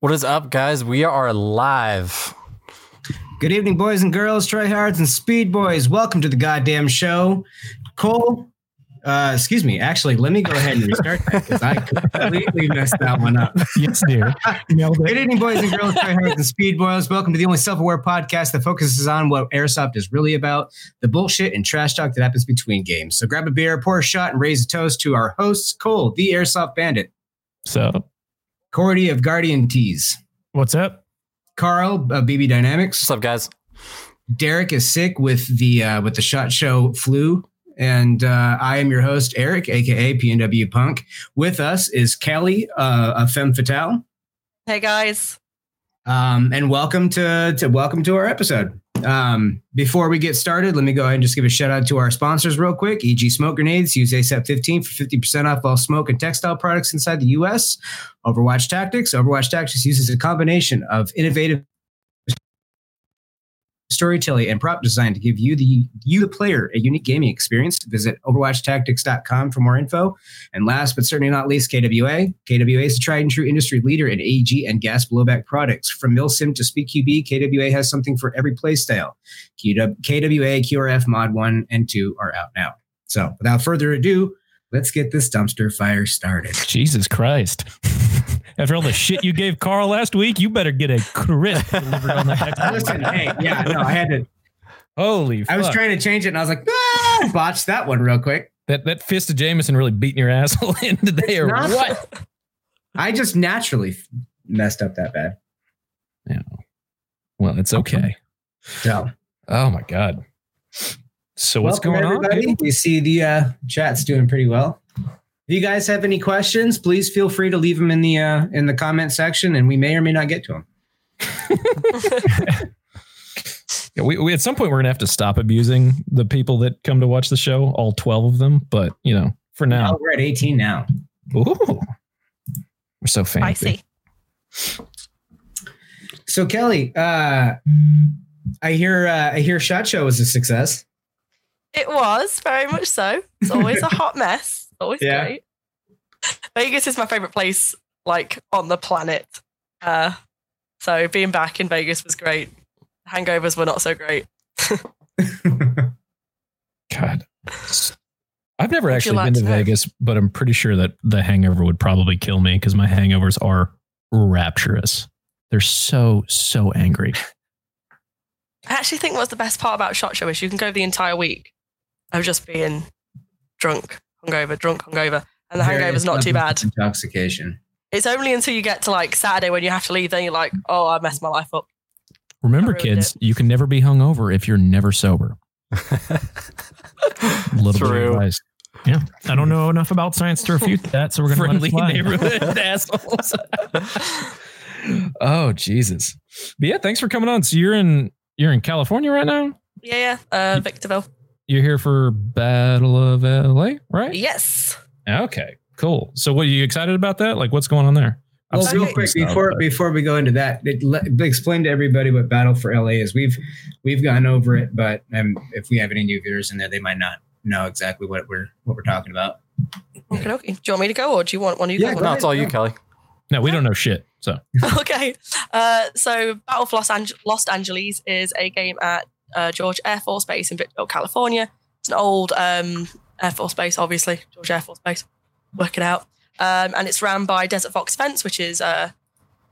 What is up, guys? We are live. Good evening, boys and girls, tryhards and speed boys. Welcome to the goddamn show. Cole, excuse me. Actually, let me go ahead and restart that because I completely messed that one up. Yes, dear. Good evening, boys and girls, tryhards and speed boys. Welcome to the only self-aware podcast that focuses on what airsoft is really about, the bullshit and trash talk that happens between games. So grab a beer, pour a shot, and raise a toast to our hosts, Cole, the Airsoft Bandit. So, Cordy of Guardian Tees. What's up? Carl of BB Dynamics. What's up, guys? Derek is sick with the SHOT Show flu, and I am your host, Eric, aka PNW Punk. With us is Kelly of Femme Fatale. Hey, guys. And welcome to our episode. Before we get started, let me go ahead and just give a shout out to our sponsors real quick. E.g. Smoke Grenades. Use ASAP 15 for 50% off all smoke and textile products inside the U.S. Overwatch Tactics. Overwatch Tactics uses a combination of innovative storytelling and prop design to give you the player a unique gaming experience. Visit overwatchtactics.com for more info. And last but certainly not least, KWA. KWA is a tried and true industry leader in AEG and gas blowback products. From MILSIM to SpeakQB, KWA has something for every playstyle. KWA, QRF, Mod 1 and 2 are out now. So without further ado, let's get this dumpster fire started. Jesus Christ. After all the shit you gave Carl last week, you better get a crisp delivered on that next. Listen, hey, yeah, no, I had to. Holy fuck. I was trying to change it, and I was like, botched that one real quick. That fist of Jameson really beating your asshole in today, or what? I just naturally messed up that bad. No. Well, it's okay. No. Oh, my God. So what's going on? We see the chat's doing pretty well. If you guys have any questions, please feel free to leave them in the comment section, and we may or may not get to them. Yeah, we at some point we're gonna have to stop abusing the people that come to watch the show, all 12 of them. But you know, for now, we're at 18 now. Ooh, we're so fancy. So Kelly, I hear SHOT Show was a success. It was very much so. It's always a hot mess. Always great. Vegas is my favorite place, like on the planet. So being back in Vegas was great. Hangovers were not so great. God, I've never actually been to Vegas, but I'm pretty sure that the hangover would probably kill me because my hangovers are rapturous. They're so angry. I actually think what's the best part about SHOT Show is you can go the entire week of just being drunk, hungover, and the hangover's not too bad. Intoxication. It's only until you get to like Saturday when you have to leave, then you're like, oh, I messed my life up. Remember, kids, you can never be hungover if you're never sober. Little advice. Yeah, I don't know enough about science to refute that, so we're going to friendly neighborhood assholes. Oh Jesus! But yeah, thanks for coming on. So you're in California right now? Yeah, Victorville. You're here for Battle of LA, right? Yes. Okay, cool. So what are you excited about that? Like what's going on there? Well, real quick, before we go into that, explain to everybody what Battle for LA is. We've gone over it, but if we have any new viewers in there, they might not know exactly what we're talking about. Okay. Do you want me to go or do you want one of you guys? No, it's all you, Kelly. No, we don't know shit. So okay. So Battle for Los Angeles is a game at George Air Force Base in Victorville, California. It's an old Air Force Base, obviously. George Air Force Base. Work it out. And it's run by Desert Fox Events, which is a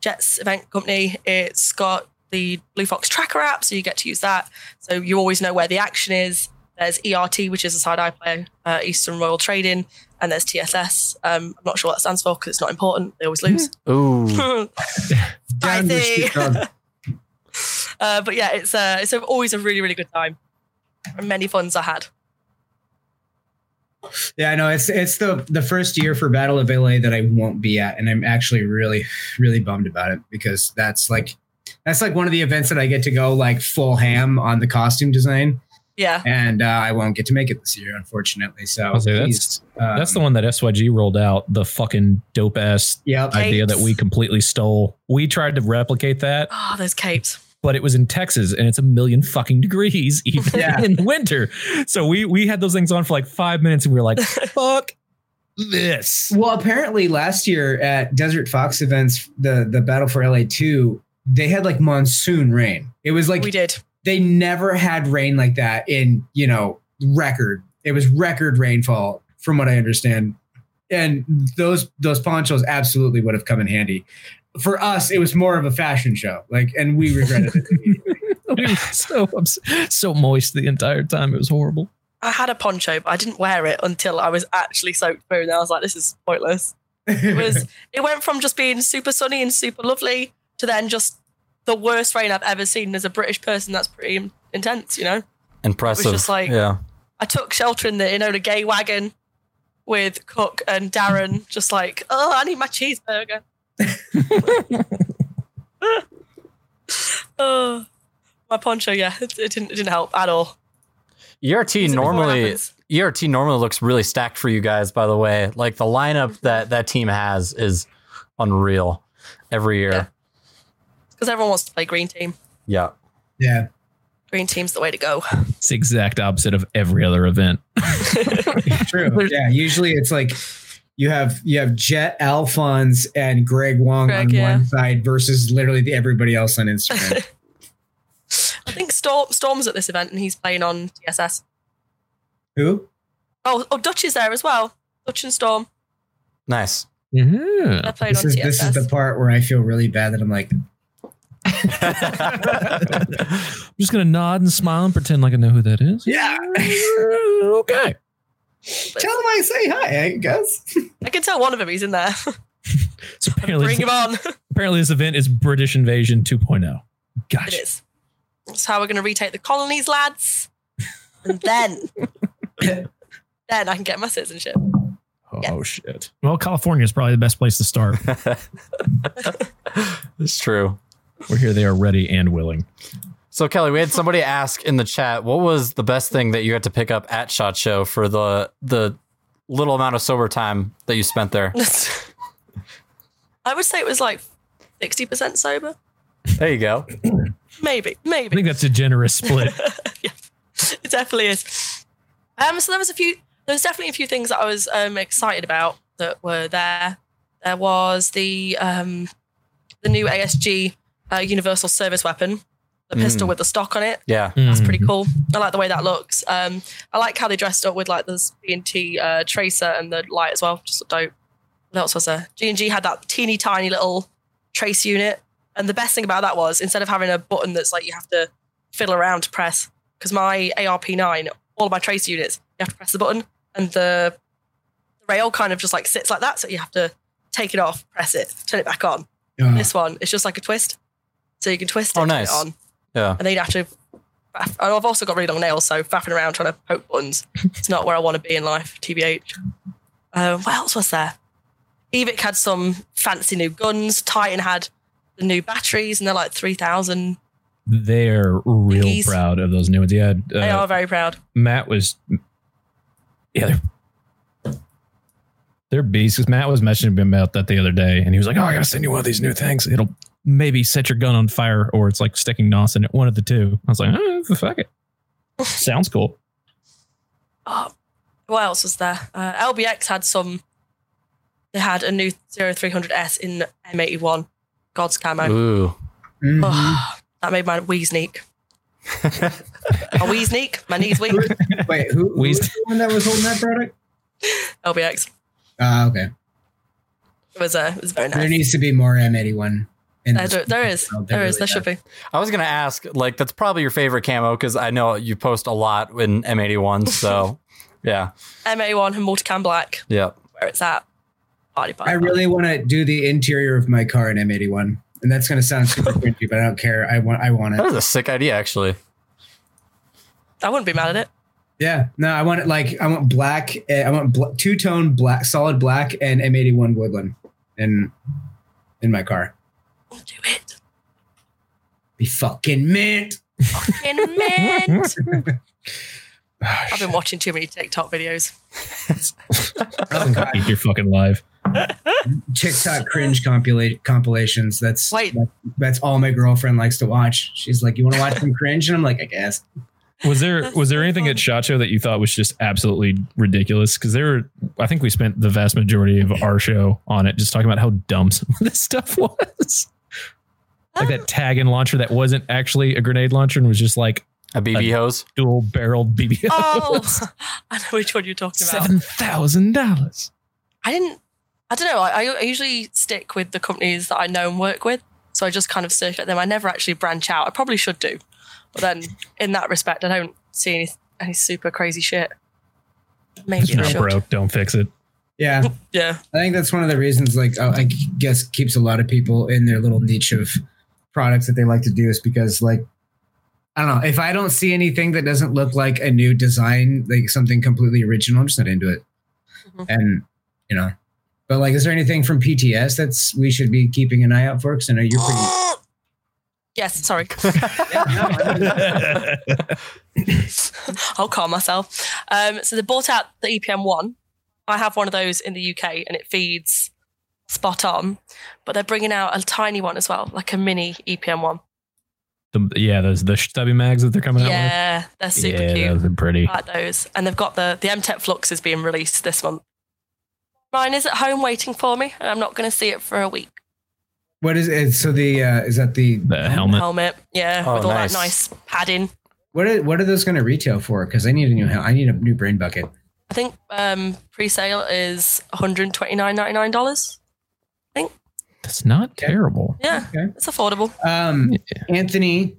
Jets event company. It's got the Blue Fox Tracker app, so you get to use that. So you always know where the action is. There's ERT, which is the side I play, Eastern Royal Trading, and there's TSS. I'm not sure what that stands for because it's not important. They always lose. Ooh. Spicy. But yeah, it's always a really, really good time. Many funs I had. Yeah, I know. It's the first year for Battle of LA that I won't be at. And I'm actually really, really bummed about it because that's like one of the events that I get to go like full ham on the costume design. Yeah. And I won't get to make it this year, unfortunately. So that's the one that SYG rolled out, the fucking dope ass idea that we completely stole. We tried to replicate that. Oh, those capes. But it was in Texas and it's 1,000,000 fucking degrees even in winter. So we had those things on for like 5 minutes and we were like, fuck this. Well, apparently last year at Desert Fox events, the Battle for LA 2, they had like monsoon rain. It was like, we did. They never had rain like that in, you know, record. It was record rainfall from what I understand. And those ponchos absolutely would have come in handy. For us, it was more of a fashion show. Like, and we regretted it immediately. We were so moist the entire time. It was horrible. I had a poncho, but I didn't wear it until I was actually soaked through. And I was like, this is pointless. It went from just being super sunny and super lovely to then just the worst rain I've ever seen. As a British person, that's pretty intense, you know? Impressive. It was just like, yeah. I took shelter in the Enola Gay wagon with Cook and Darren, just like, oh, I need my cheeseburger. Oh, my poncho, yeah, it didn't help at all. ERT normally looks really stacked for you guys, by the way. Like the lineup that team has is unreal every year. Because everyone wants to play green team. Yeah. Yeah. Green team's the way to go. It's the exact opposite of every other event. True. Yeah. Usually it's like you have Jet Alphonse and Greg Wong on one side versus literally everybody else on Instagram. I think Storm's at this event and he's playing on TSS. Who? Oh, Dutch is there as well. Dutch and Storm. Nice. Mm-hmm. This is the part where I feel really bad that I'm like, I'm just gonna nod and smile and pretend like I know who that is. Yeah. Okay. Tell him I say hi, I guess. I can tell one of them he's in there. So bring him on. Apparently this event is British Invasion 2.0. Gotcha. It is. That's how we're gonna retake the colonies, lads. And then I can get my citizenship. Oh, yes. Shit. Well, California is probably the best place to start. It's true. We're here. They are ready and willing. So, Kelly, we had somebody ask in the chat, what was the best thing that you had to pick up at SHOT Show for the little amount of sober time that you spent there? I would say it was like 60% sober. There you go. Maybe. I think that's a generous split. Yeah, it definitely is. So there was definitely a few things that I was excited about that were there. There was the new ASG universal service weapon, the pistol with the stock on it. Yeah. That's pretty cool. I like the way that looks. I like how they dressed up with like the BNT tracer and the light as well. Just dope. What else was there? G&G had that teeny tiny little trace unit. And the best thing about that was instead of having a button that's like you have to fiddle around to press, because my ARP9, all of my trace units, you have to press the button and the rail kind of just like sits like that. So you have to take it off, press it, turn it back on. Yeah. This one, it's just like a twist. So you can twist it, nice. Put it on. Yeah. And then you have to, I've also got really long nails, so faffing around trying to poke buttons. It's not where I want to be in life, TBH. What else was there? Evic had some fancy new guns. Titan had the new batteries, and they're like 3,000. They're real proud of those new ones. Yeah, they are very proud. Matt was, yeah, they're beasts. Because Matt was messaging me about that the other day, and he was like, "Oh, I gotta send you one of these new things. It'll maybe set your gun on fire, or it's like sticking NOS in it. One of the two." I was like, "Oh, fuck it, sounds cool." Oh, what else was there? LBX had some. They had a new 0300S in M81 God's camo. Ooh, oh, that made my wee sneak. My wee sneak. My knees weak. Wait, who was the one that was holding that product? LBX. Okay. It was very nice. There needs to be more M81. There is. There should be. I was going to ask, like, that's probably your favorite camo because I know you post a lot in M81. So, yeah. M81 and multicam black. Yeah. Where it's at. Party. I really want to do the interior of my car in M81. And that's going to sound super cringy, but I don't care. I want it. That was a sick idea, actually. I wouldn't be mad at it. Yeah, no, I want it like black. I want two-tone black, solid black, and M81 Woodland in my car. I'll do it. Be fucking mint. Fucking mint. I've been watching too many TikTok videos. You're fucking live. TikTok cringe compilations. That's all my girlfriend likes to watch. She's like, "You want to watch some cringe?" And I'm like, "I guess." Was there anything at SHOT Show that you thought was just absolutely ridiculous? Because I think we spent the vast majority of our show on it, just talking about how dumb some of this stuff was. Like that tag and launcher that wasn't actually a grenade launcher and was just like a BB hose, dual barreled BB hose. Oh, I know which one you're talking about. $7,000. I don't know. I usually stick with the companies that I know and work with. So I just kind of circulate them. I never actually branch out. I probably should do. But then in that respect, I don't see any super crazy shit. Maybe it's not broke. Don't fix it. Yeah. Yeah. I think that's one of the reasons, like, I guess keeps a lot of people in their little niche of products that they like to do is because, like, I don't know. If I don't see anything that doesn't look like a new design, like something completely original, I'm just not into it. Mm-hmm. And, you know. But, like, is there anything from PTS we should be keeping an eye out for? Because I know you're pretty... Yes, sorry. I'll calm myself. So they bought out the EPM One. I have one of those in the UK, and it feeds spot on. But they're bringing out a tiny one as well, like a mini EPM One. Those the stubby mags that they're coming out with. Yeah, they're super cute. Those are pretty. I like those. And they've got the MTEP Flux is being released this month. Mine is at home waiting for me, and I'm not going to see it for a week. What is it? So is that the helmet? Helmet, yeah, with all that nice padding. What are those going to retail for? Because I need a new brain bucket. I think pre-sale is $129.99. I think that's not terrible. Yeah, okay. It's affordable. Anthony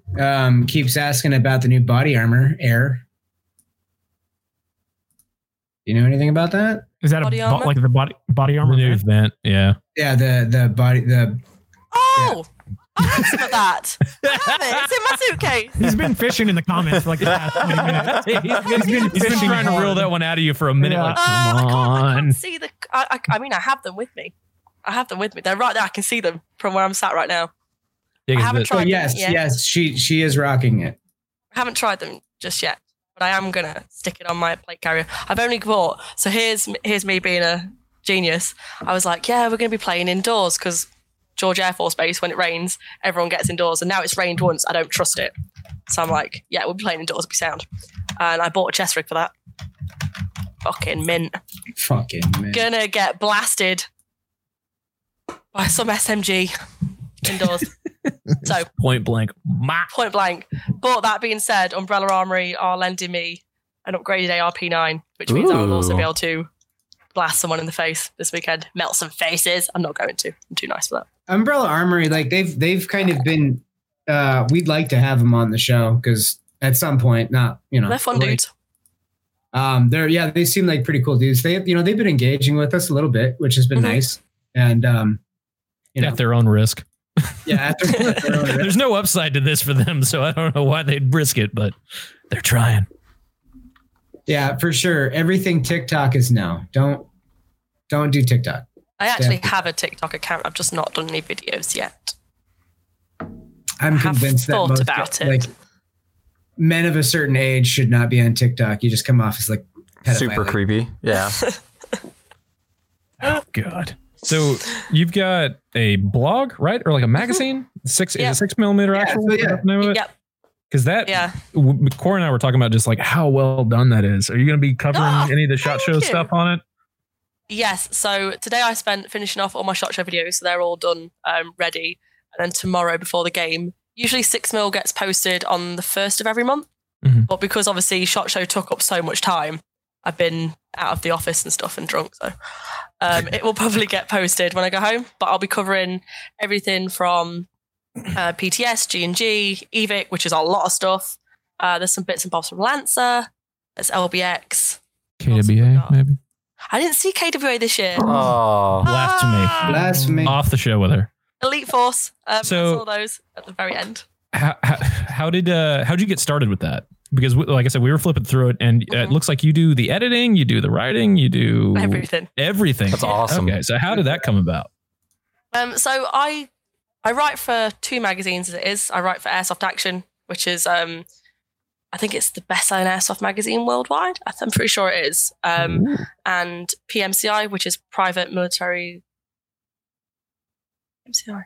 keeps asking about the new body armor Air. You know anything about that? Is that the body armor new event? Yeah. Yeah, the body the. Oh, yeah. I asked for that. I have it. It's in my suitcase. He's been fishing in the comments for like the past 20 minutes. He's been trying to reel that one out of you for a minute. Yeah. Like, come on. I can't see the. I mean, I have them with me. They're right there. I can see them from where I'm sat right now. Yeah, I haven't tried. Yes. She is rocking it. I haven't tried them just yet. But I am going to stick it on my plate carrier. I've only bought, so here's me being a genius. I was like, yeah, we're going to be playing indoors because George Air Force Base, when it rains, everyone gets indoors. And now it's rained once. I don't trust it. So I'm like, yeah, we'll be playing indoors. It'll be sound. And I bought a chest rig for that. Fucking mint. Going to get blasted by some SMG indoors. So point blank. But that being said, Umbrella Armoury are lending me an upgraded ARP9, which means I'll also be able to blast someone in the face this weekend, melt some faces. I'm not going to. I'm too nice for that. Umbrella Armoury, like they've kind of been. We'd like to have them on the show because at some point, they're fun dudes. They seem like pretty cool dudes. They've been engaging with us a little bit, which has been nice, and at their own risk. Yeah, there's no upside to this for them, so I don't know why they'd risk it, but they're trying. Yeah, for sure. Everything TikTok is now. Don't do TikTok. I actually have a TikTok account. I've just not done any videos yet. I'm convinced that most about it. Like, men of a certain age should not be on TikTok. You just come off as like super creepy. Yeah. Oh God. So you've got a blog, right? Or like a magazine? Is it 6 millimeter actual? Yeah. Because Corey and I were talking about just like how well done that is. Are you going to be covering any of the SHOT Show stuff on it? Yes. So today I spent finishing off all my SHOT Show videos. So they're all done, ready. And then tomorrow before the game, usually 6 Mil gets posted on the 1st of every month. Mm-hmm. But because obviously SHOT Show took up so much time, I've been out of the office and stuff and drunk. So it will probably get posted when I go home, but I'll be covering everything from PTS, G&G, Evic, which is a lot of stuff. There's some bits and bobs from Lancer. There's LBX. KWA, maybe? I didn't see KWA this year. Oh, blasphemy. Off the show with her. Elite Force. So, all those at the very end. How did you get started with that? Because, like I said, we were flipping through it, and it looks like you do the editing, you do the writing, you do everything. That's awesome. Okay, so how did that come about? So I write for two magazines as it is. I write for Airsoft Action, which is, I think it's the best-selling airsoft magazine worldwide. I'm pretty sure it is. And PMCI, which is Private Military... MCI.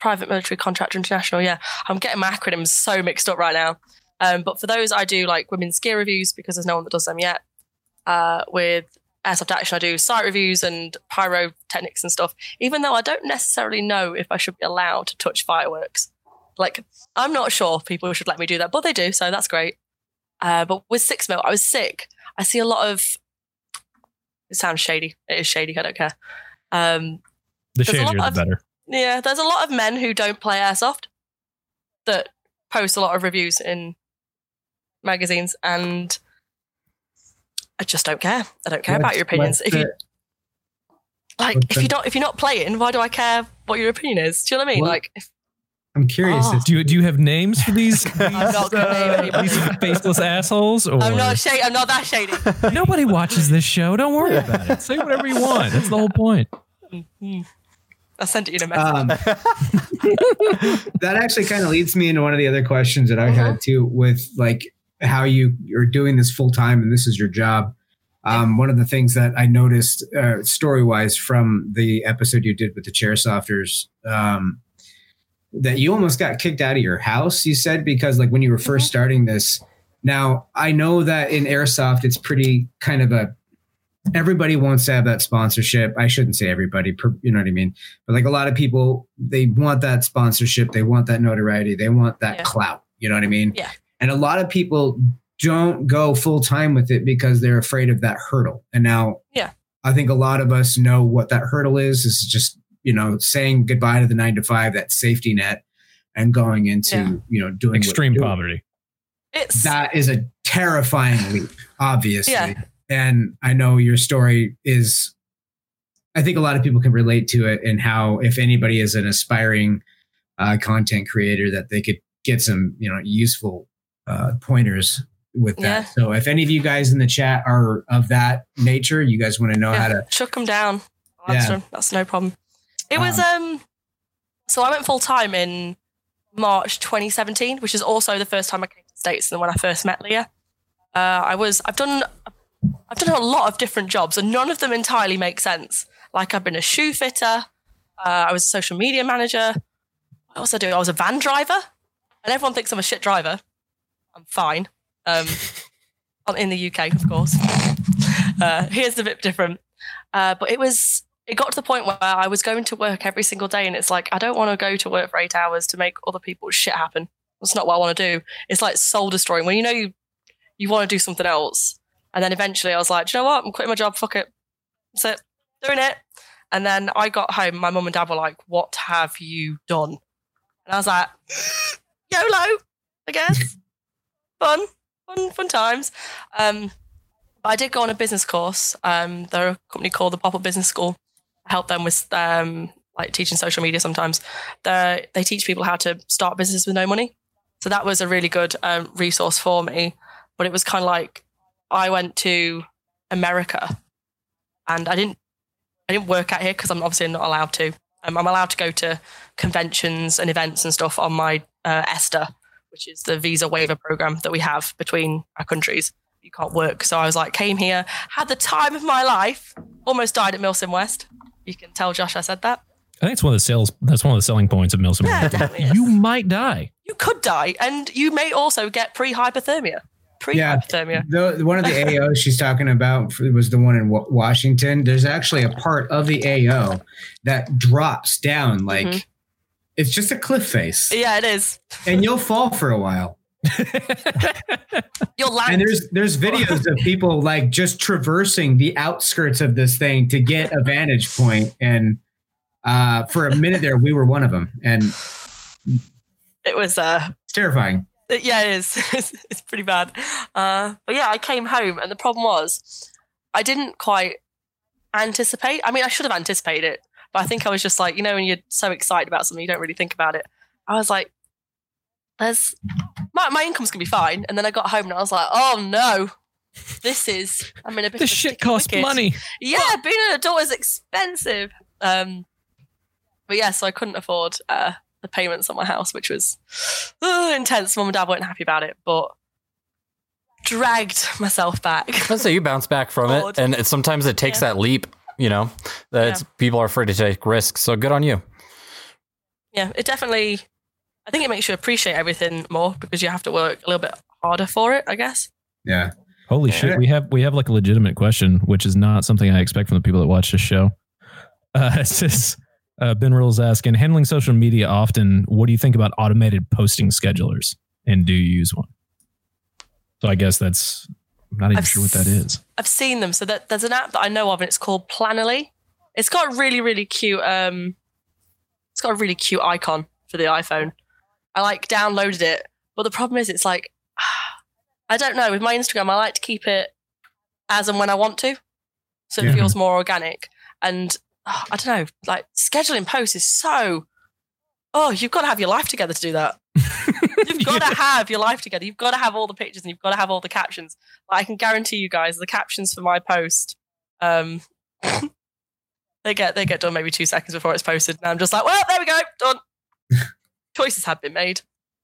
Private Military Contractor International, yeah. I'm getting my acronyms so mixed up right now. But for those, I do like women's gear reviews because there's no one that does them yet. With Airsoft Action, I do site reviews and pyrotechnics and stuff, even though I don't necessarily know if I should be allowed to touch fireworks. Like, I'm not sure people should let me do that, but they do, so that's great. But with Six Mil, I was sick. I see a lot of... It sounds shady. It is shady. I don't care. The shadier, the better. Yeah, there's a lot of men who don't play Airsoft that post a lot of reviews in magazines, and I just don't care. I don't care about your opinions. If you're not playing, why do I care what your opinion is? Do you know what I mean? Well, like, I'm curious. Do you have names for these? I'm not going to name anybody. These faceless assholes. Or? I'm not that shady. Nobody watches this show. Don't worry about it. Say whatever you want. That's the whole point. Mm-hmm. I sent it in a message. That actually kind of leads me into one of the other questions that I had too, with like how you're doing this full time and this is your job. One of the things that I noticed story wise from the episode you did with the Chairsofters, that you almost got kicked out of your house, you said, because like when you were first starting this. Now, I know that in Airsoft, it's pretty kind of everybody wants to have that sponsorship. I shouldn't say everybody, you know what I mean? But like a lot of people, they want that sponsorship. They want that notoriety. They want that clout. You know what I mean? Yeah. And a lot of people don't go full time with it because they're afraid of that hurdle. And now I think a lot of us know what that hurdle is. It's just, you know, saying goodbye to the 9-to-5, that safety net, and going into, you know, doing extreme poverty. That is a terrifying leap, obviously. Yeah. And I know your story is, I think a lot of people can relate to it, and how if anybody is an aspiring content creator, that they could get some, you know, useful pointers with that. Yeah. So if any of you guys in the chat are of that nature, you guys want to know how to chuck them down. That's no problem. It was, so I went full time in March 2017, which is also the first time I came to the States and when I first met Leah. I've done a lot of different jobs, and none of them entirely make sense. Like, I've been a shoe fitter. I was a social media manager. What else I do? I was a van driver, and everyone thinks I'm a shit driver. I'm fine. In the UK, of course. Here's a bit different. But it got to the point where I was going to work every single day, and it's like, I don't want to go to work for 8 hours to make other people's shit happen. That's not what I want to do. It's like soul destroying. When you know you want to do something else. And then eventually I was like, do you know what? I'm quitting my job. Fuck it. That's it. Doing it. And then I got home. My mum and dad were like, what have you done? And I was like, YOLO, I guess. Fun times. But I did go on a business course. They're a company called the Pop-Up Business School. I help them with like teaching social media sometimes. They teach people how to start businesses with no money. So that was a really good resource for me. But it was kind of like, I went to America, and I didn't work out here because I'm obviously not allowed to. I'm allowed to go to conventions and events and stuff on my ESTA, which is the visa waiver program that we have between our countries. You can't work. So I was like, came here, had the time of my life, almost died at MILSIM West. You can tell Josh I said that. I think it's one of the sales. That's one of the selling points of MILSIM West. Yeah, you might die. You could die, and you may also get pre-hypothermia. Pre-hypothermia. Yeah, one of the AOs she's talking about was the one in Washington. There's actually a part of the AO that drops down. Like, it's just a cliff face. Yeah, it is. And you'll fall for a while. You'll land. And there's videos of people like just traversing the outskirts of this thing to get a vantage point. And for a minute there, we were one of them. And it was terrifying. Yeah, it is. It's pretty bad. But yeah, I came home, and the problem was I didn't quite anticipate. I mean, I should have anticipated it, but I think I was just like, you know, when you're so excited about something, you don't really think about it. I was like, "There's my income's going to be fine." And then I got home and I was like, oh no, I'm in a bit of a shit costs money. Yeah, being an adult is expensive. But yeah, so I couldn't afford the payments on my house, which was intense. Mum and Dad weren't happy about it, but dragged myself back. So you bounce back from it, and sometimes it takes that leap, you know, that people are afraid to take risks. So good on you. Yeah, it definitely, I think it makes you appreciate everything more because you have to work a little bit harder for it, I guess. Yeah. Holy shit. We have like a legitimate question, which is not something I expect from the people that watch this show. It's just Ben Rules asking, handling social media often, what do you think about automated posting schedulers, and do you use one? So I guess that's, I'm not even sure what that is. I've seen them. So there's an app that I know of, and it's called Planoly. It's got a really cute, icon for the iPhone. I downloaded it, but the problem is it's like, I don't know. With my Instagram, I like to keep it as and when I want to, so it feels more organic. And I don't know, like scheduling posts is so. Oh, you've got to have your life together to do that. You've got to have your life together. You've got to have all the pictures, and you've got to have all the captions. I can guarantee you guys, the captions for my post, they get done maybe 2 seconds before it's posted, and I'm just like, well, there we go, done. Choices have been made.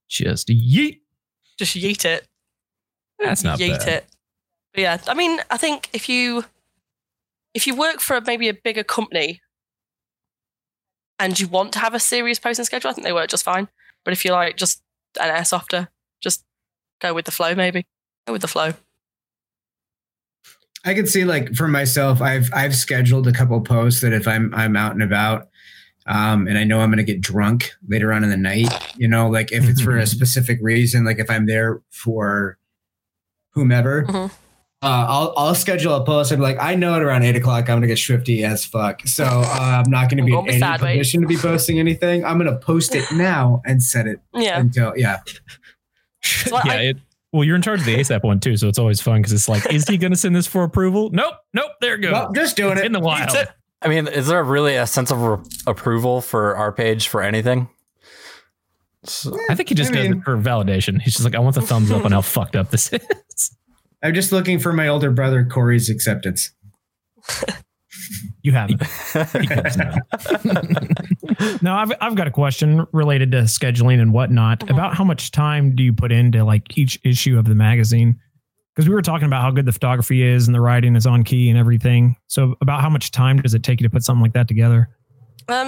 Just yeet it. That's not yeet bad. It. But yeah, I mean, I think if you work for maybe a bigger company and you want to have a serious posting schedule, I think they work just fine. But if you're like just an airsofter, just go with the flow, maybe. Go with the flow. I can see, like, for myself, I've scheduled a couple posts that if I'm out and about, and I know I'm going to get drunk later on in the night, you know, like if it's for a specific reason, like if I'm there for whomever, I'll schedule a post. I'm like, I know at around 8 o'clock, I'm going to get swifty as fuck. So I'm not going to be in any position to be posting anything. I'm going to post it now and set it. Well, you're in charge of the ASAP one too. So it's always fun. Cause it's like, is he going to send this for approval? Nope. There it goes. Well, just doing it in the wild. I mean, is there really a sense of approval for our page for anything? So, I think he just does it for validation. He's just like, I want the thumbs up on how fucked up this is. I'm just looking for my older brother Corey's acceptance. You haven't. Now, I've got a question related to scheduling and whatnot about how much time do you put into like each issue of the magazine? Because we were talking about how good the photography is and the writing is on key and everything. So about how much time does it take you to put something like that together?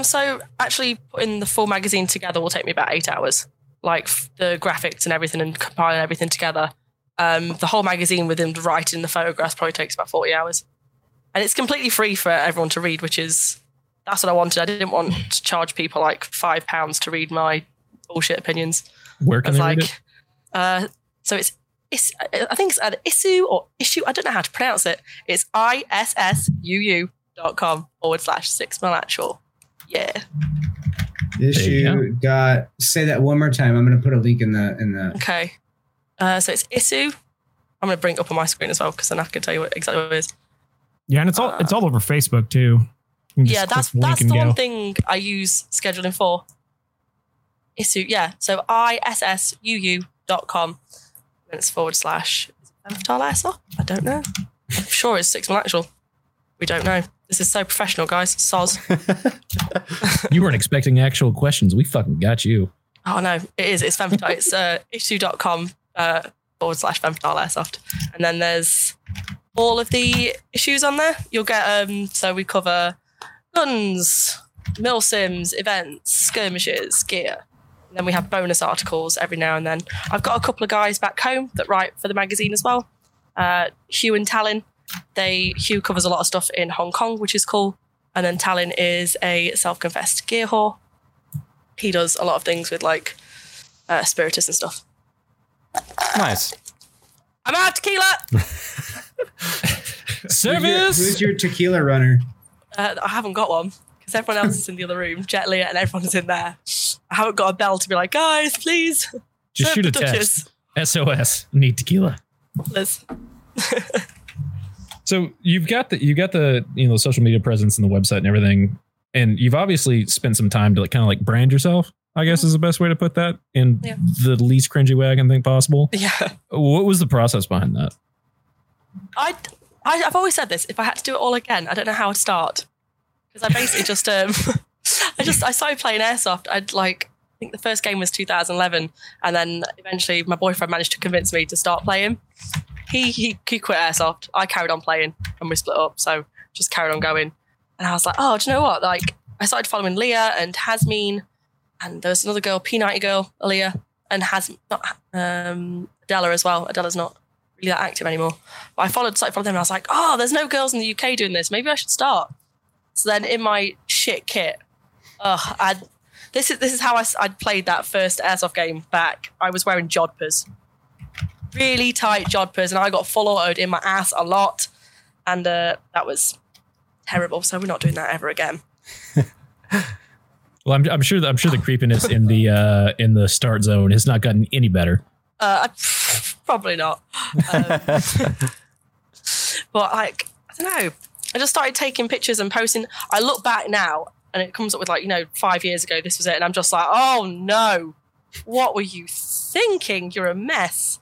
So actually putting the full magazine together will take me about 8 hours, like the graphics and everything and compiling everything together. The whole magazine within the writing, the photographs probably takes about 40 hours. And it's completely free for everyone to read, which is, that's what I wanted. I didn't want to charge people like £5 to read my bullshit opinions. Where can I read it? So it's, I think it's either Issuu or Issuu. I don't know how to pronounce it. It's issuu.com/6milactual. Yeah. Issuu . Say that one more time. I'm going to put a link in the. Okay. So it's Issuu. I'm going to bring it up on my screen as well, because then I can tell you exactly what it is. Yeah, and it's all over Facebook too. Yeah, that's the one thing I use scheduling for. Issuu. Yeah. So issuu.com. It's / I don't know. I'm sure it's 6 Mil Actual. We don't know. This is so professional, guys. Soz. You weren't expecting actual questions. We fucking got you. Oh no, it is. It's Femfetile. It's issuu.com / Femfetile Airsoft. And then there's all of the issues on there. You'll get so we cover guns, MILSIMs, events, skirmishes, gear. And then we have bonus articles every now and then. I've got a couple of guys back home that write for the magazine as well. Hugh and Talon. Hugh covers a lot of stuff in Hong Kong, which is cool. And then Talon is a self-confessed gear whore. He does a lot of things with like spiritists and stuff. Nice. I'm out of tequila. Service. Who's your tequila runner? I haven't got one because everyone else is in the other room. Jet, Leah, and everyone's in there. I haven't got a bell to be like, guys, please. Just shoot a text. SOS. Need tequila. So you've got the social media presence and the website and everything, and you've obviously spent some time to kind of brand yourself, I guess is the best way to put that in the least cringy way I can think possible. Yeah. What was the process behind that? I've always said this. If I had to do it all again, I don't know how I'd start, because I basically just I started playing airsoft. I think the first game was 2011, and then eventually my boyfriend managed to convince me to start playing. He quit airsoft. I carried on playing, and we split up. So just carried on going, and I was like, oh, do you know what? Like I started following Leah and Hasmeen, and there was another girl, P90 girl, Leah, and hasn't not Adela as well. Adela's not really that active anymore. But I started following them, and I was like, oh, there's no girls in the UK doing this. Maybe I should start. So then in my shit kit, this is how I'd played that first airsoft game back. I was wearing jodhpurs, really tight jodhpurs, and I got full autoed in my ass a lot, and that was terrible. So we're not doing that ever again. Well, I'm sure the creepiness in the start zone has not gotten any better. Probably not. But like, I don't know. I just started taking pictures and posting. I look back now, and it comes up with 5 years ago, this was it, and I'm just like, oh no, what were you thinking? You're a mess.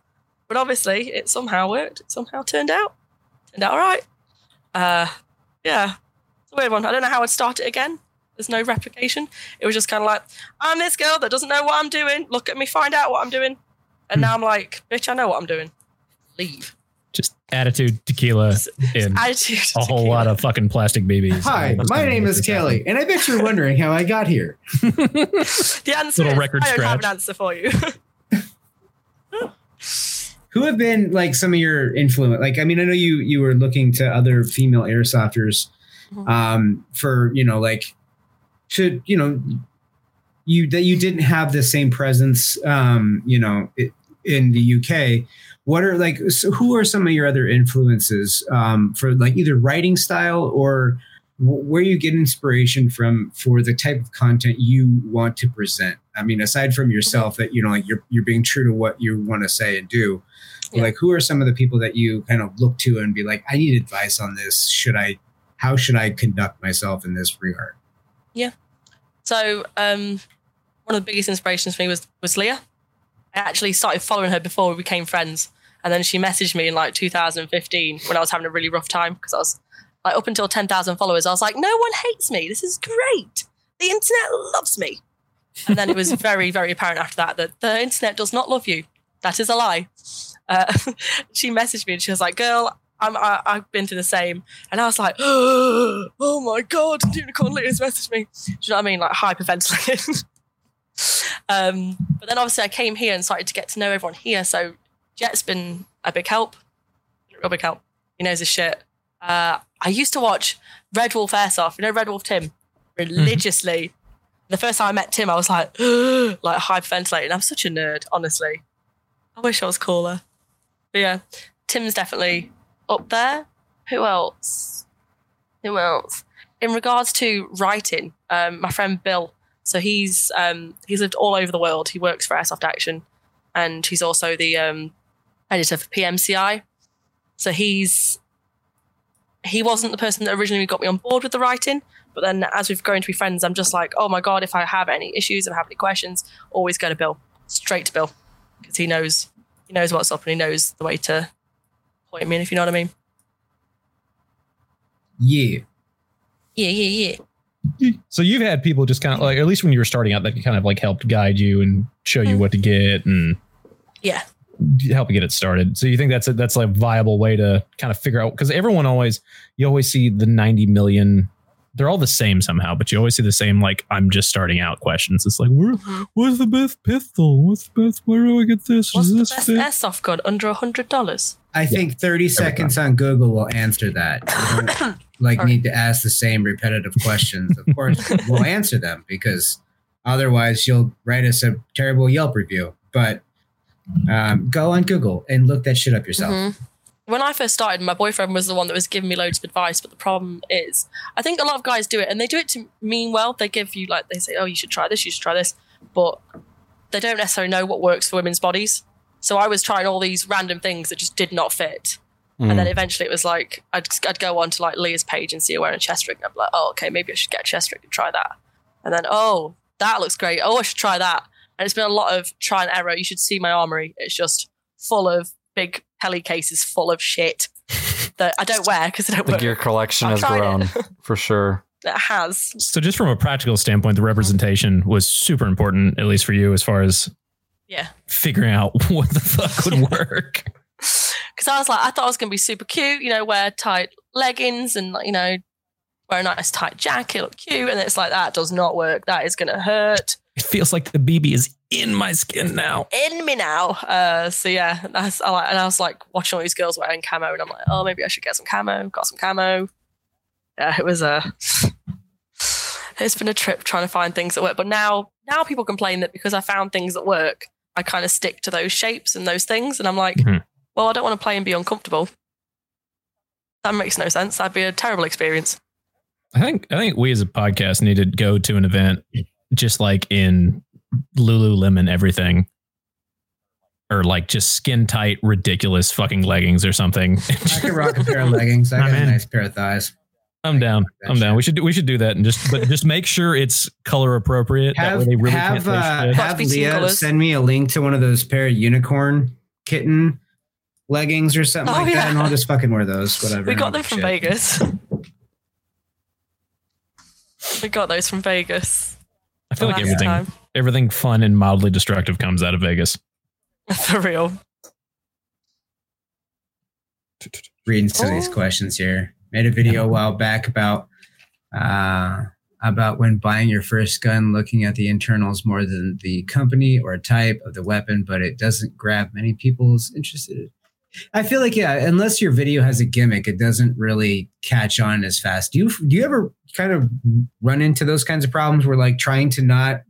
But obviously, it somehow worked. It somehow turned out all right. Yeah, it's a weird one. I don't know how I'd start it again. There's no replication. It was just kind of like, I'm this girl that doesn't know what I'm doing. Look at me, find out what I'm doing. And now I'm like, bitch, I know what I'm doing. Leave. Just attitude, tequila, and attitude, a whole tequila. Lot of fucking plastic BBs. Hi, my name is Kelly, and I bet you're wondering how I got here. The answer is, I don't have an answer for you. Who have been some of your influence? I know you were looking to other female airsofters for, that you didn't have the same presence, in the UK. What are who are some of your other influences for either writing style or where you get inspiration from for the type of content you want to present? I mean, aside from yourself, that, you're being true to what you want to say and do. Yeah. Who are some of the people that you kind of look to and be like, I need advice on this. How should I conduct myself in this regard? Yeah. So one of the biggest inspirations for me was Leah. I actually started following her before we became friends. And then she messaged me in 2015 when I was having a really rough time, because I was up until 10,000 followers, I was like, no one hates me. This is great. The internet loves me. And then it was very, very apparent after that the internet does not love you. That is a lie. She messaged me and she was like, girl, I've been through the same. And I was like, oh my God, Unicorn Leah's messaged me. Do you know what I mean? Hyperventilating. But then obviously I came here and started to get to know everyone here. So Jet's been a big help. A real big help. He knows his shit. I used to watch Red Wolf Airsoft. You know Red Wolf Tim? Religiously. The first time I met Tim, I was like hyperventilating. I'm such a nerd, honestly. I wish I was cooler. But yeah, Tim's definitely up there. Who else? In regards to writing, my friend Bill. So he's lived all over the world. He works for Airsoft Action, and he's also the editor for PMCI. So he wasn't the person that originally got me on board with the writing, but then as we've grown to be friends, I'm just like, oh my God, if I have any issues, if I have any questions, always go to Bill, straight to Bill, because he knows what's up and he knows the way to point me in, if you know what I mean. Yeah. Yeah. So you've had people just kind of at least when you were starting out, that kind of helped guide you and show you what to get and help you get it started. So you think that's a viable way to kind of figure out, because you always see the 90 million, they're all the same somehow, but you always see the same I'm just starting out questions. It's where's the best pistol? What's the best? Where do I get this? What's the best airsoft gun under $100? I think 30 seconds on Google will answer that. You don't need to ask the same repetitive questions. Of course, we'll answer them, because otherwise you'll write us a terrible Yelp review. But go on Google and look that shit up yourself. Mm-hmm. When I first started, my boyfriend was the one that was giving me loads of advice. But the problem is, I think a lot of guys do it, and they do it to mean well. They give you they say, oh, you should try this. But they don't necessarily know what works for women's bodies. So I was trying all these random things that just did not fit. Mm. And then eventually it was I'd go on to Leah's page and see her wearing a chest rig. And I'd be like, oh, okay, maybe I should get a chest rig and try that. And then, oh, that looks great. Oh, I should try that. And it's been a lot of try and error. You should see my armory. It's just full of big Kelly cases full of shit that I don't wear because I don't wear. The gear collection has grown for sure. It has. So just from a practical standpoint, the representation was super important, at least for you, as far as figuring out what the fuck would work. Because I thought I was going to be super cute, wear tight leggings and, wear a nice tight jacket, look cute. And it's that does not work. That is going to hurt. It feels like the BB is in my skin now. In me now. So yeah, and I was like watching all these girls wearing camo, and I'm like, oh, maybe I should get some camo. Got some camo. Yeah, it was a. It's been a trip trying to find things that work. But now people complain that because I found things that work, I kind of stick to those shapes and those things. And I'm like, well, I don't want to play and be uncomfortable. That makes no sense. That'd be a terrible experience. I think we as a podcast need to go to an event just like in Lululemon everything, or like just skin tight, ridiculous fucking leggings or something. I could rock a pair of leggings. I got a nice pair of thighs. I'm down. We should do that, and just make sure it's color appropriate. That way they really have Leah send me a link to one of those pair of unicorn kitten leggings or something that, and I'll just fucking wear those. Whatever. We got those from Vegas. I feel like everything fun and mildly destructive comes out of Vegas. For real. Reading some of these questions here. Made a video a while back about when buying your first gun, looking at the internals more than the company or type of the weapon, but it doesn't grab many people's interest. I feel like, yeah, unless your video has a gimmick, it doesn't really catch on as fast. Do you ever kind of run into those kinds of problems where like trying to not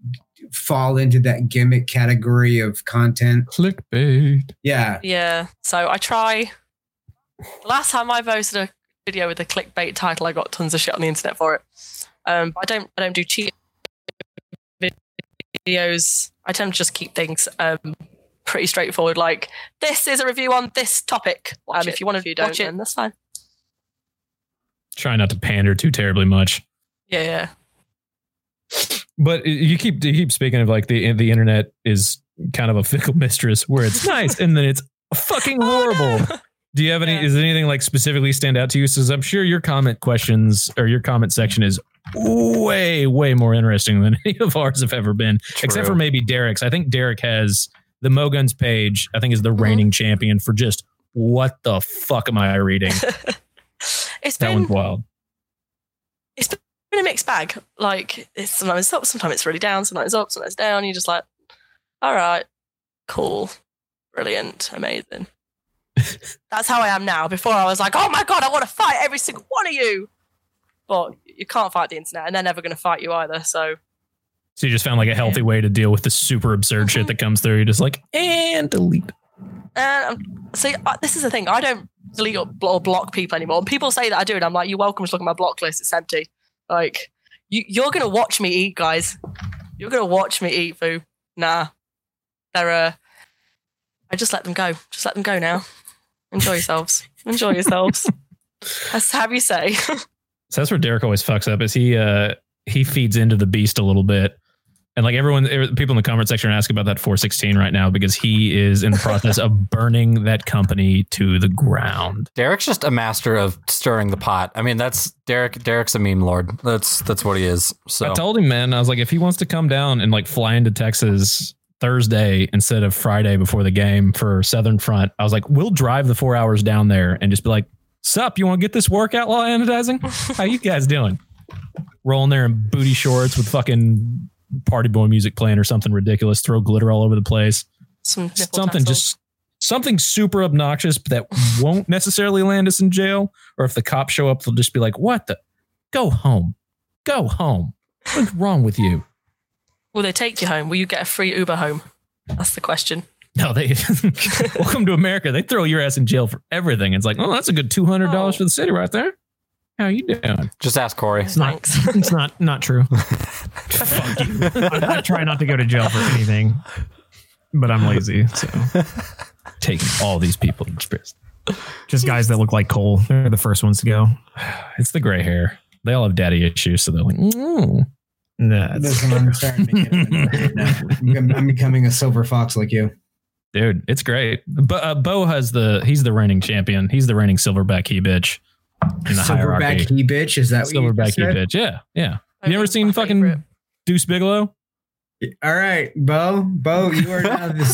fall into that gimmick category of content? Clickbait. Yeah. Yeah. So I try. Last time I posted a video with a clickbait title, I got tons of shit on the internet for it. But I don't do cheap videos. I tend to just keep things pretty straightforward, like this is a review on this topic. If you want to watch it, then that's fine. Try not to pander too terribly much. Yeah. But you keep speaking of like the internet is kind of a fickle mistress, where it's nice and then it's fucking horrible. Oh, no. Do you have any? Yeah. Is anything like specifically stand out to you? Since I'm sure your comment questions or your comment section is way, way more interesting than any of ours have ever been, except for maybe Derek's. I think Derek has the Mo Guns page. I think is the reigning champion for just what the fuck am I reading? That one's wild. It's been a mixed bag. Like it's sometimes it's up, sometimes it's really down, sometimes it's up, sometimes it's down. You're just like, all right, cool, brilliant, amazing. That's how I am now. Before I was like, oh my God, I want to fight every single one of you. But you can't fight the internet, and they're never going to fight you either. So you just found like a healthy way to deal with the super absurd shit that comes through. You're just like, and delete. This is the thing. I don't delete or block people anymore. And people say that I do, and I'm like, you're welcome. Just look at my block list. It's empty. Like, you're going to watch me eat, guys. You're going to watch me eat, boo. Nah. I just let them go. Just let them go now. Enjoy yourselves. That's how you say. So that's where Derek always fucks up, is he feeds into the beast a little bit. And like people in the comment section ask about that 416 right now, because he is in the process of burning that company to the ground. Derek's just a master of stirring the pot. I mean, that's Derek. Derek's a meme lord. That's what he is. So I told him, man, I was like, if he wants to come down and like fly into Texas Thursday instead of Friday before the game for Southern Front, I was like, we'll drive the 4 hours down there and just be like, sup, you want to get this workout while anodizing? How you guys doing? Rolling there in booty shorts with fucking party boy music playing or something ridiculous. Throw glitter all over the place. Something super obnoxious that won't necessarily land us in jail. Or if the cops show up, they'll just be like, what the? Go home. What's wrong with you? Will they take you home? Will you get a free Uber home? That's the question. No, they welcome to America. They throw your ass in jail for everything. It's like, oh, that's a good $200 for the city right there. How you doing? Just ask Corey. It's not true. Fuck you. I try not to go to jail for anything, but I'm lazy. So taking all these people in prison. Just guys that look like Cole. They're the first ones to go. It's the gray hair. They all have daddy issues, so they're like, no, I'm becoming a silver fox like you, dude. It's great. But Bo he's the reigning champion. He's the reigning silverback he bitch in the hierarchy. Silverback he bitch, is that what you said? Silverback he bitch. Yeah. You ever seen fucking favorite Deuce Bigelow? All right, Bo, you are now the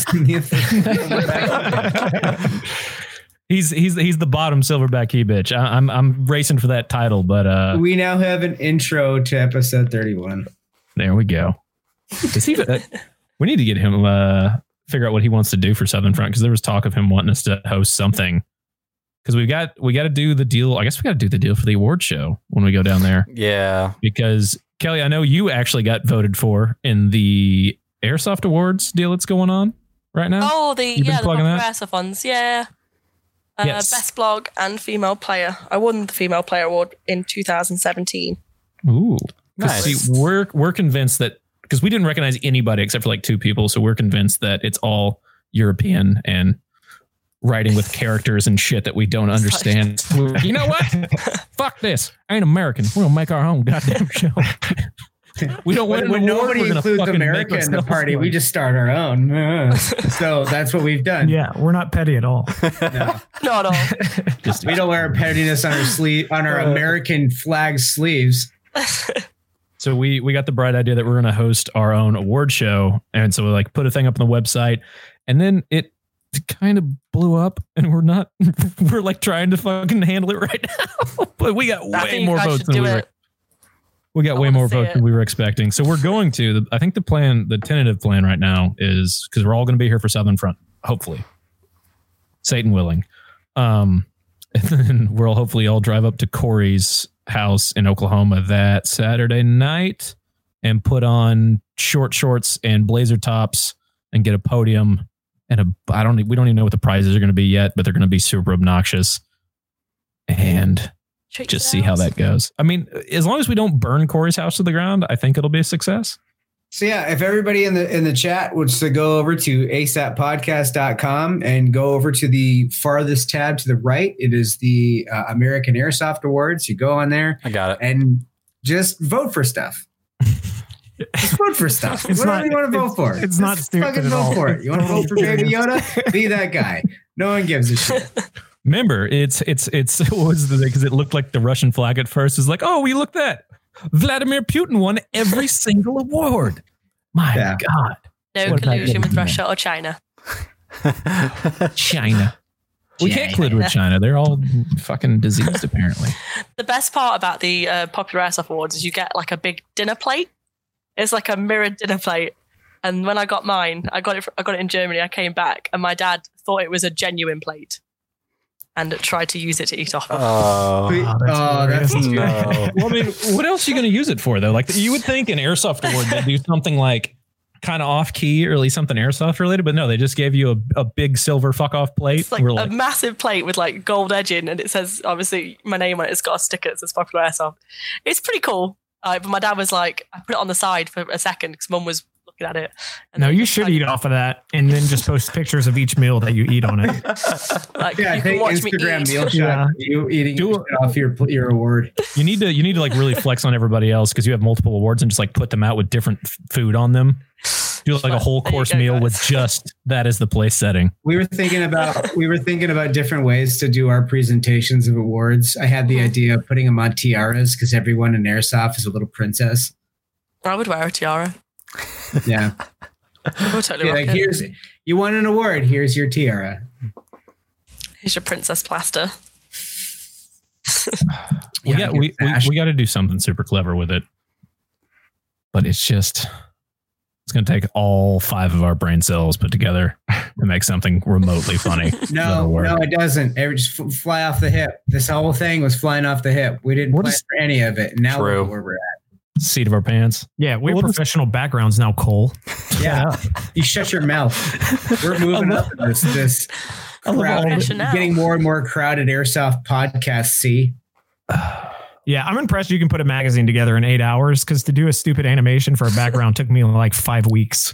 He's the bottom silverback he bitch. I'm racing for that title, but we now have an intro to episode 31. There we go. Is he? We need to get him, figure out what he wants to do for Southern Front, because there was talk of him wanting us to host something. Because we got to do the deal. I guess we got to do the deal for the award show when we go down there. Yeah. Because Kelly, I know you actually got voted for in the Airsoft Awards deal that's going on right now. Oh, the Airsoft-a-thons. Yeah. Yes. Best blog and female player. I won the female player award in 2017. Ooh. Nice. See, we're convinced that, because we didn't recognize anybody except for like two people. So we're convinced that it's all European and writing with characters and shit that we don't understand. You know what? Fuck this. I ain't American. We're gonna make our own goddamn show. We don't want when nobody includes America in the party. We just start our own. So that's what we've done. Yeah, we're not petty at all. No, not at all. We don't wear our pettiness on our sleeve, on our American flag sleeves. So we got the bright idea that we're going to host our own award show. And so we like put a thing up on the website, and then it kind of blew up, and we're like trying to fucking handle it right now. But we got way more votes than we were expecting. So we're going to, I think the tentative plan right now is, because we're all going to be here for Southern Front, hopefully, Satan willing. And then we'll hopefully all drive up to Corey's house in Oklahoma that Saturday night and put on short shorts and blazer tops and get a podium and we don't even know what the prizes are going to be yet, but they're going to be super obnoxious and just see how that goes. I mean, as long as we don't burn Corey's house to the ground, I think it'll be a success. So yeah, if everybody in the chat was to go over to asappodcast.com and go over to the farthest tab to the right, it is the American Airsoft Awards. You go on there. I got it. And just vote for stuff. Just vote for stuff. Whatever you want to vote for. It's not stupid at all. Vote for it. You want to vote for Baby Yoda? Be that guy. No one gives a shit. Remember, it's what was the, because it looked like the Russian flag at first. It's like, oh, we looked that. Vladimir Putin won every single award. My God. No what collusion with Russia or China. China. We can't collude with China. They're all fucking diseased, apparently. The best part about the Popular Airsoft Awards is you get like a big dinner plate. It's like a mirrored dinner plate. And when I got mine, I got it in Germany. I came back and my dad thought it was a genuine plate and tried to use it to eat off of. Oh, that's no. Well, I mean, what else are you going to use it for, though? Like, you would think an Airsoft Award would do something like kind of off key, or at least something Airsoft related, but no, they just gave you a big silver fuck off plate. It's like a massive plate with like gold edging, and it says, obviously, my name on it. It's got a sticker that says Popular Airsoft. It's pretty cool. But my dad was like, I put it on the side for a second because mum was looking at it. No, you should eat off of that and then just post pictures of each meal that you eat on it. Like, yeah, you can watch Instagram meal shot. Yeah. You eating off your award. You need to like really flex on everybody else, because you have multiple awards, and just like put them out with different food on them. Do like a whole course meal with just that as the place setting. We were thinking about different ways to do our presentations of awards. I had the idea of putting them on tiaras, because everyone in Airsoft is a little princess. I would wear a tiara. Yeah. Totally like, you won an award. Here's your tiara. Here's your princess plaster. We got to do something super clever with it, but it's just. It's going to take all 5 of our brain cells put together to make something remotely funny. No, it doesn't. It just fly off the hip. This whole thing was flying off the hip. We didn't plan for any of it. Now we're where we're at. Seat of our pants. Yeah, we're professional backgrounds now, Cole. Yeah, you shut your mouth. We're moving up in this crowded, getting more and more crowded Airsoft podcast. See. Yeah, I'm impressed you can put a magazine together in 8 hours, because to do a stupid animation for a background took me like 5 weeks.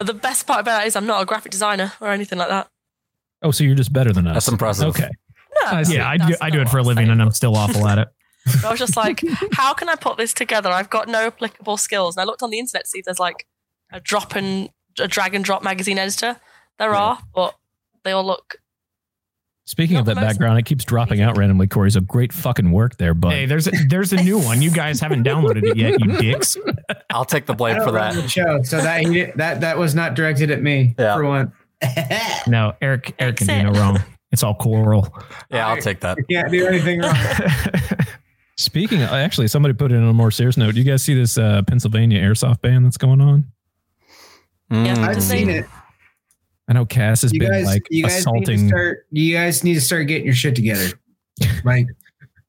The best part about it is I'm not a graphic designer or anything like that. Oh, so you're just better than us. That's impressive. Okay. No, yeah, I do it for a living, and I'm still awful at it. I was just like, how can I put this together? I've got no applicable skills. And I looked on the internet to see if there's like a drag and drop magazine editor. There are, but they all look... Speaking of that background, it keeps dropping out randomly, Corey. So great fucking work there, bud. Hey, there's a new one. You guys haven't downloaded it yet, you dicks. I'll take the blame for that. So that was not directed at me, for one. No, Eric can do no wrong. It's all coral. Yeah, I'll take that. You can't do anything wrong. Speaking of, actually, somebody put it on a more serious note. Do you guys see this Pennsylvania airsoft ban that's going on? Yeah, I've seen it. I know Cass has been like assaulting. You guys need to start getting your shit together. Like,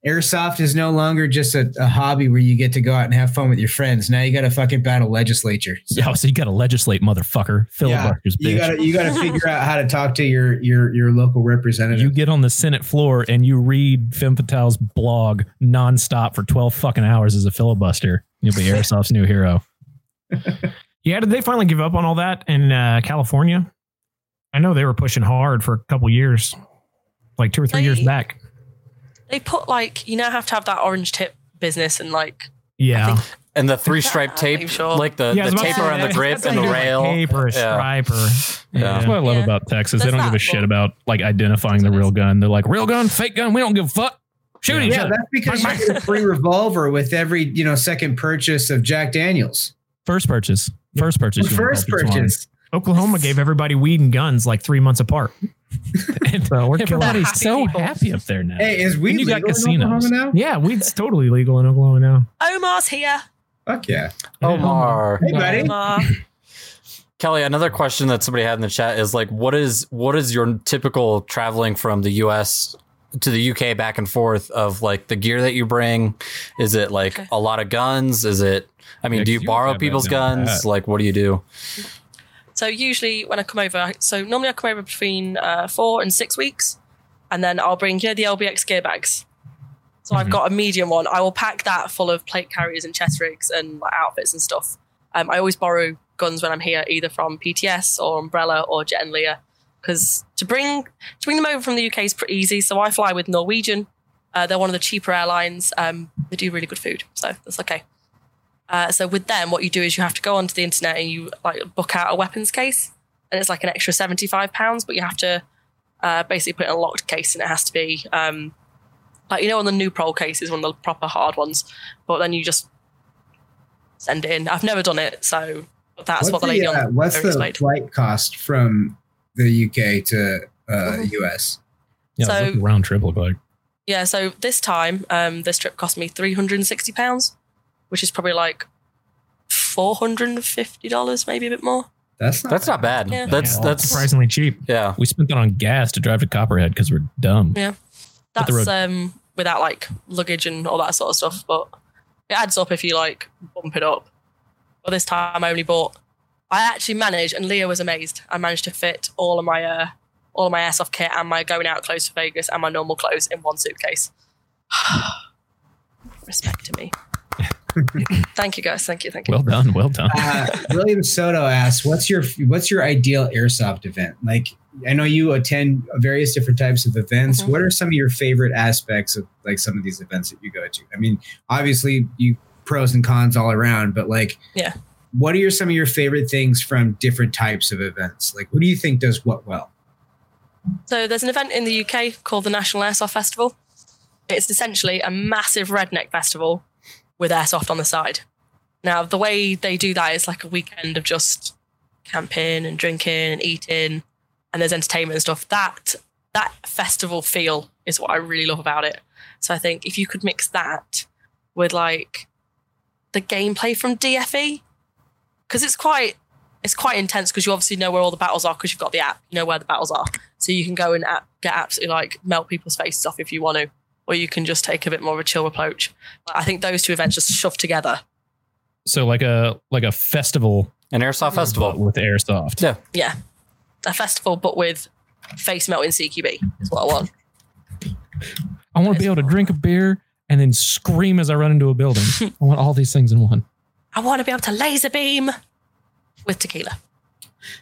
airsoft is no longer just a hobby where you get to go out and have fun with your friends. Now you got to fucking battle legislature. So. Yeah, so you got to legislate, motherfucker. Filibusters, yeah, you got to figure out how to talk to your local representative. You get on the Senate floor and you read Femme Fatale's blog nonstop for 12 fucking hours as a filibuster. You'll be airsoft's new hero. Yeah, did they finally give up on all that in California? I know they were pushing hard for a couple years, like 2 or 3 years back. They put like, you now have to have that orange tip business and like, yeah. And the 3-stripe tape, sure. Like the tape around the grip and the rail. Like taper, striper. Yeah. Yeah. That's what I love about Texas. They don't give a shit about like identifying the real gun. They're like, real gun, fake gun. We don't give a fuck. Shoot each other. That's because you get a free revolver with every, second purchase of Jack Daniels. First purchase. First purchase. Oklahoma gave everybody weed and guns like 3 months apart. And everybody's so happy up there now. Hey, is weed legal in Oklahoma now? Yeah, weed's totally legal in Oklahoma now. Omar's here. Fuck yeah. Omar. Hey, buddy. Omar. Kelly, another question that somebody had in the chat is like, what is your typical traveling from the U.S. to the UK back and forth of like the gear that you bring? Is it like a lot of guns? Is it, do you borrow people's guns? Like, what do you do? So usually when I come over, normally I come over between 4 and 6 weeks, and then I'll bring the LBX gear bags. So I've got a medium one. I will pack that full of plate carriers and chest rigs and like, outfits and stuff. I always borrow guns when I'm here, either from PTS or Umbrella or Jet and Leah, because to bring them over from the UK is pretty easy. So I fly with Norwegian. They're one of the cheaper airlines. They do really good food, so that's okay. So with them, what you do is you have to go onto the internet and you like book out a weapons case, and it's like an extra £75, but you have to basically put it in a locked case, and it has to be on the new pro cases, one of the proper hard ones. But then you just send it in. I've never done it, so that's what the lady on. What's the flight cost from the UK to US? Yeah, so like round trip look like. Yeah, so this time this trip cost me £360. Which is probably like $450, maybe a bit more. That's not bad. Yeah. That's surprisingly cheap. Yeah, we spent that on gas to drive to Copperhead because we're dumb. Yeah, that's without like luggage and all that sort of stuff. But it adds up if you like bump it up. But this time I only bought. I actually managed, and Leah was amazed. I managed to fit all of my airsoft kit and my going out clothes for Vegas and my normal clothes in one suitcase. Respect to me. Thank you guys. Thank you. Well done. William Soto asks, what's your ideal airsoft event? Like, I know you attend various different types of events. Mm-hmm. What are some of your favorite aspects of like some of these events that you go to? I mean, obviously you pros and cons all around, but like, yeah. What are some of your favorite things from different types of events? Like, what do you think does what well? So there's an event in the UK called the National Airsoft Festival. It's essentially a massive redneck festival with airsoft on the side. Now, the way they do that is like a weekend of just camping and drinking and eating, and there's entertainment and stuff. That festival feel is what I really love about it. So I think if you could mix that with like the gameplay from DFE, because it's quite intense, because you obviously know where all the battles are because you've got the app, you know where the battles are. So you can go and get absolutely like melt people's faces off if you want to, or you can just take a bit more of a chill approach. I think those two events just shove together. So like a festival. An airsoft festival. With airsoft. Yeah. Yeah. A festival, but with face melting CQB is what I want. I want to be able to drink a beer and then scream as I run into a building. I want all these things in one. I want to be able to laser beam with tequila.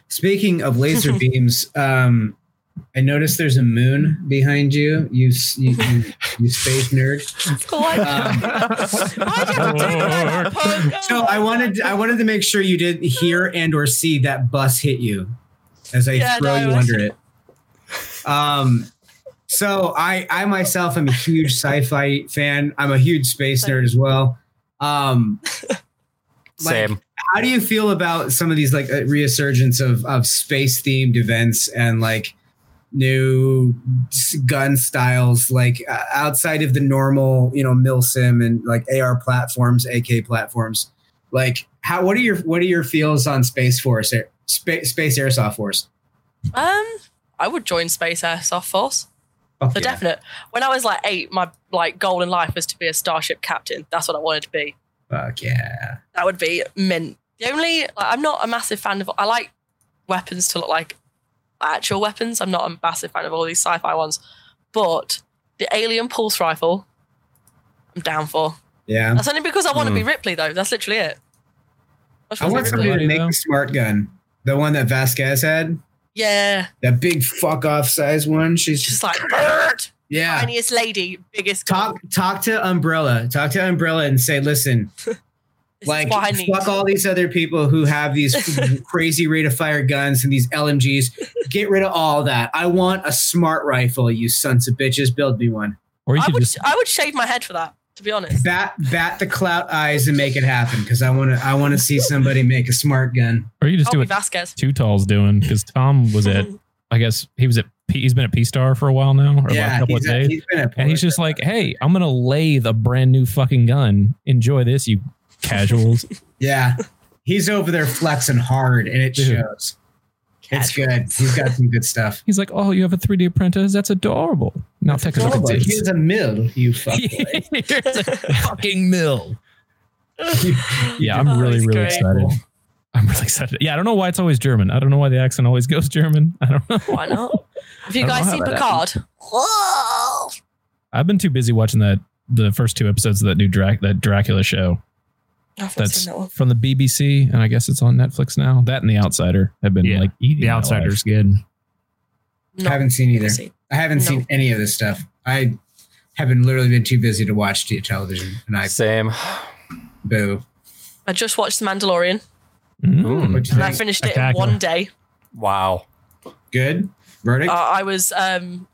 Speaking of laser beams, I noticed there's a moon behind you. You space nerd. Why'd you have to do that? Oh, so I wanted to make sure you didn't hear and or see that bus hit you as I throw you under it. So I myself am a huge sci-fi fan. I'm a huge space nerd as well. Same. How do you feel about some of these like resurgence of space themed events and like new gun styles, like outside of the normal, you know, MILSIM and like AR platforms, AK platforms. Like, how? What are your feels on Space Force, Space Airsoft Force? I would join Space Airsoft Force. Oh, for definite. When I was like 8, my like goal in life was to be a starship captain. That's what I wanted to be. Fuck yeah. That would be mint. The only, like, I'm not a massive fan of, I like weapons to look like actual weapons. I'm not a massive fan of all these sci-fi ones, but the alien pulse rifle, I'm down for. Yeah. That's only because I want to be Ripley though. That's literally it. I want somebody to make a smart gun. The one that Vasquez had. Yeah. That big fuck off size one. She's just like, yeah. Tiniest lady, biggest gun. Talk to Umbrella. Talk to Umbrella and say, listen, like, fuck all these other people who have these crazy rate of fire guns and these LMGs. Get rid of all that. I want a smart rifle, you sons of bitches. Build me one. Or I would shave my head for that, to be honest. Bat the clout eyes and make it happen, because I want to see somebody make a smart gun. Or you just do what Vasquez Two Tall's doing, because Tom was at, I guess he was at, he's been at P-Star for a while now, or yeah, like a couple of days. And he's just like, hey, I'm going to lathe a brand new fucking gun. Enjoy this, you casuals. Yeah. He's over there flexing hard, and it shows. It's good. He's got some good stuff. He's like, oh, you have a 3D apprentice? That's adorable. Now take a look at this. Here's a mill, you fuckboy. Here's a fucking mill. Yeah, I'm really excited. I'm really excited. Yeah, I don't know why it's always German. I don't know why the accent always goes German. I don't know. Why not? Have you guys seen Picard? Whoa. I've been too busy watching the first 2 episodes of that new Dracula show. That's from the BBC, and I guess it's on Netflix now. That and The Outsider have been like eating. The Outsider's good. No, I haven't seen either. I haven't seen any of this stuff. I haven't literally been too busy to watch television. And Same. Boo. I just watched The Mandalorian. And I finished it in one day. Wow. Good. Verdict? I was,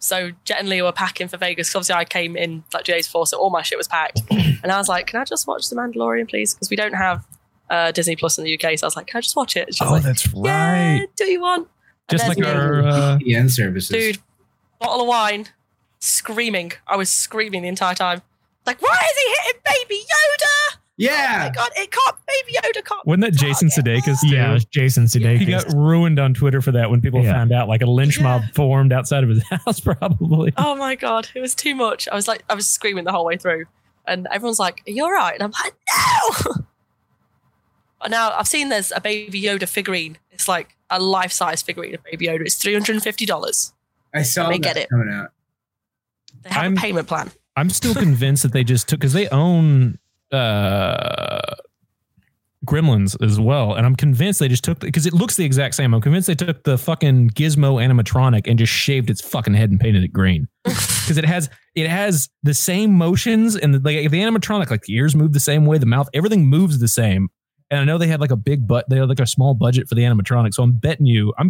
so Jet and Leah were packing for Vegas, because obviously I came in like 2 days before, so all my shit was packed. And I was like, can I just watch The Mandalorian, please? Because we don't have Disney Plus in the UK, so I was like, can I just watch it? She's like, that's right. Yeah, do you want? And just like our EPN services. Dude, bottle of wine, screaming. I was screaming the entire time. Like, why is he hitting Baby Yoda? Yeah. Oh my God, it can't, Baby Yoda can't. Wasn't that Jason Sudeikis? Yeah, it was Jason Sudeikis. He got ruined on Twitter for that when people found out, like a lynch mob formed outside of his house, probably. Oh my God, it was too much. I was like, I was screaming the whole way through. And everyone's like, are you all right? And I'm like, no! Now, I've seen there's a Baby Yoda figurine. It's like a life-size figurine of Baby Yoda. It's $350. I saw that get it. Coming out. They have a payment plan. I'm still convinced that they just took, because they own... Gremlins as well, and I'm convinced they just took, because it looks the exact same. I'm convinced they took the fucking Gizmo animatronic and just shaved its fucking head and painted it green, because it has the same motions, and the animatronic, like the ears move the same way, the mouth, everything moves the same. And I know they had like a big they had like a small budget for the animatronic, so I'm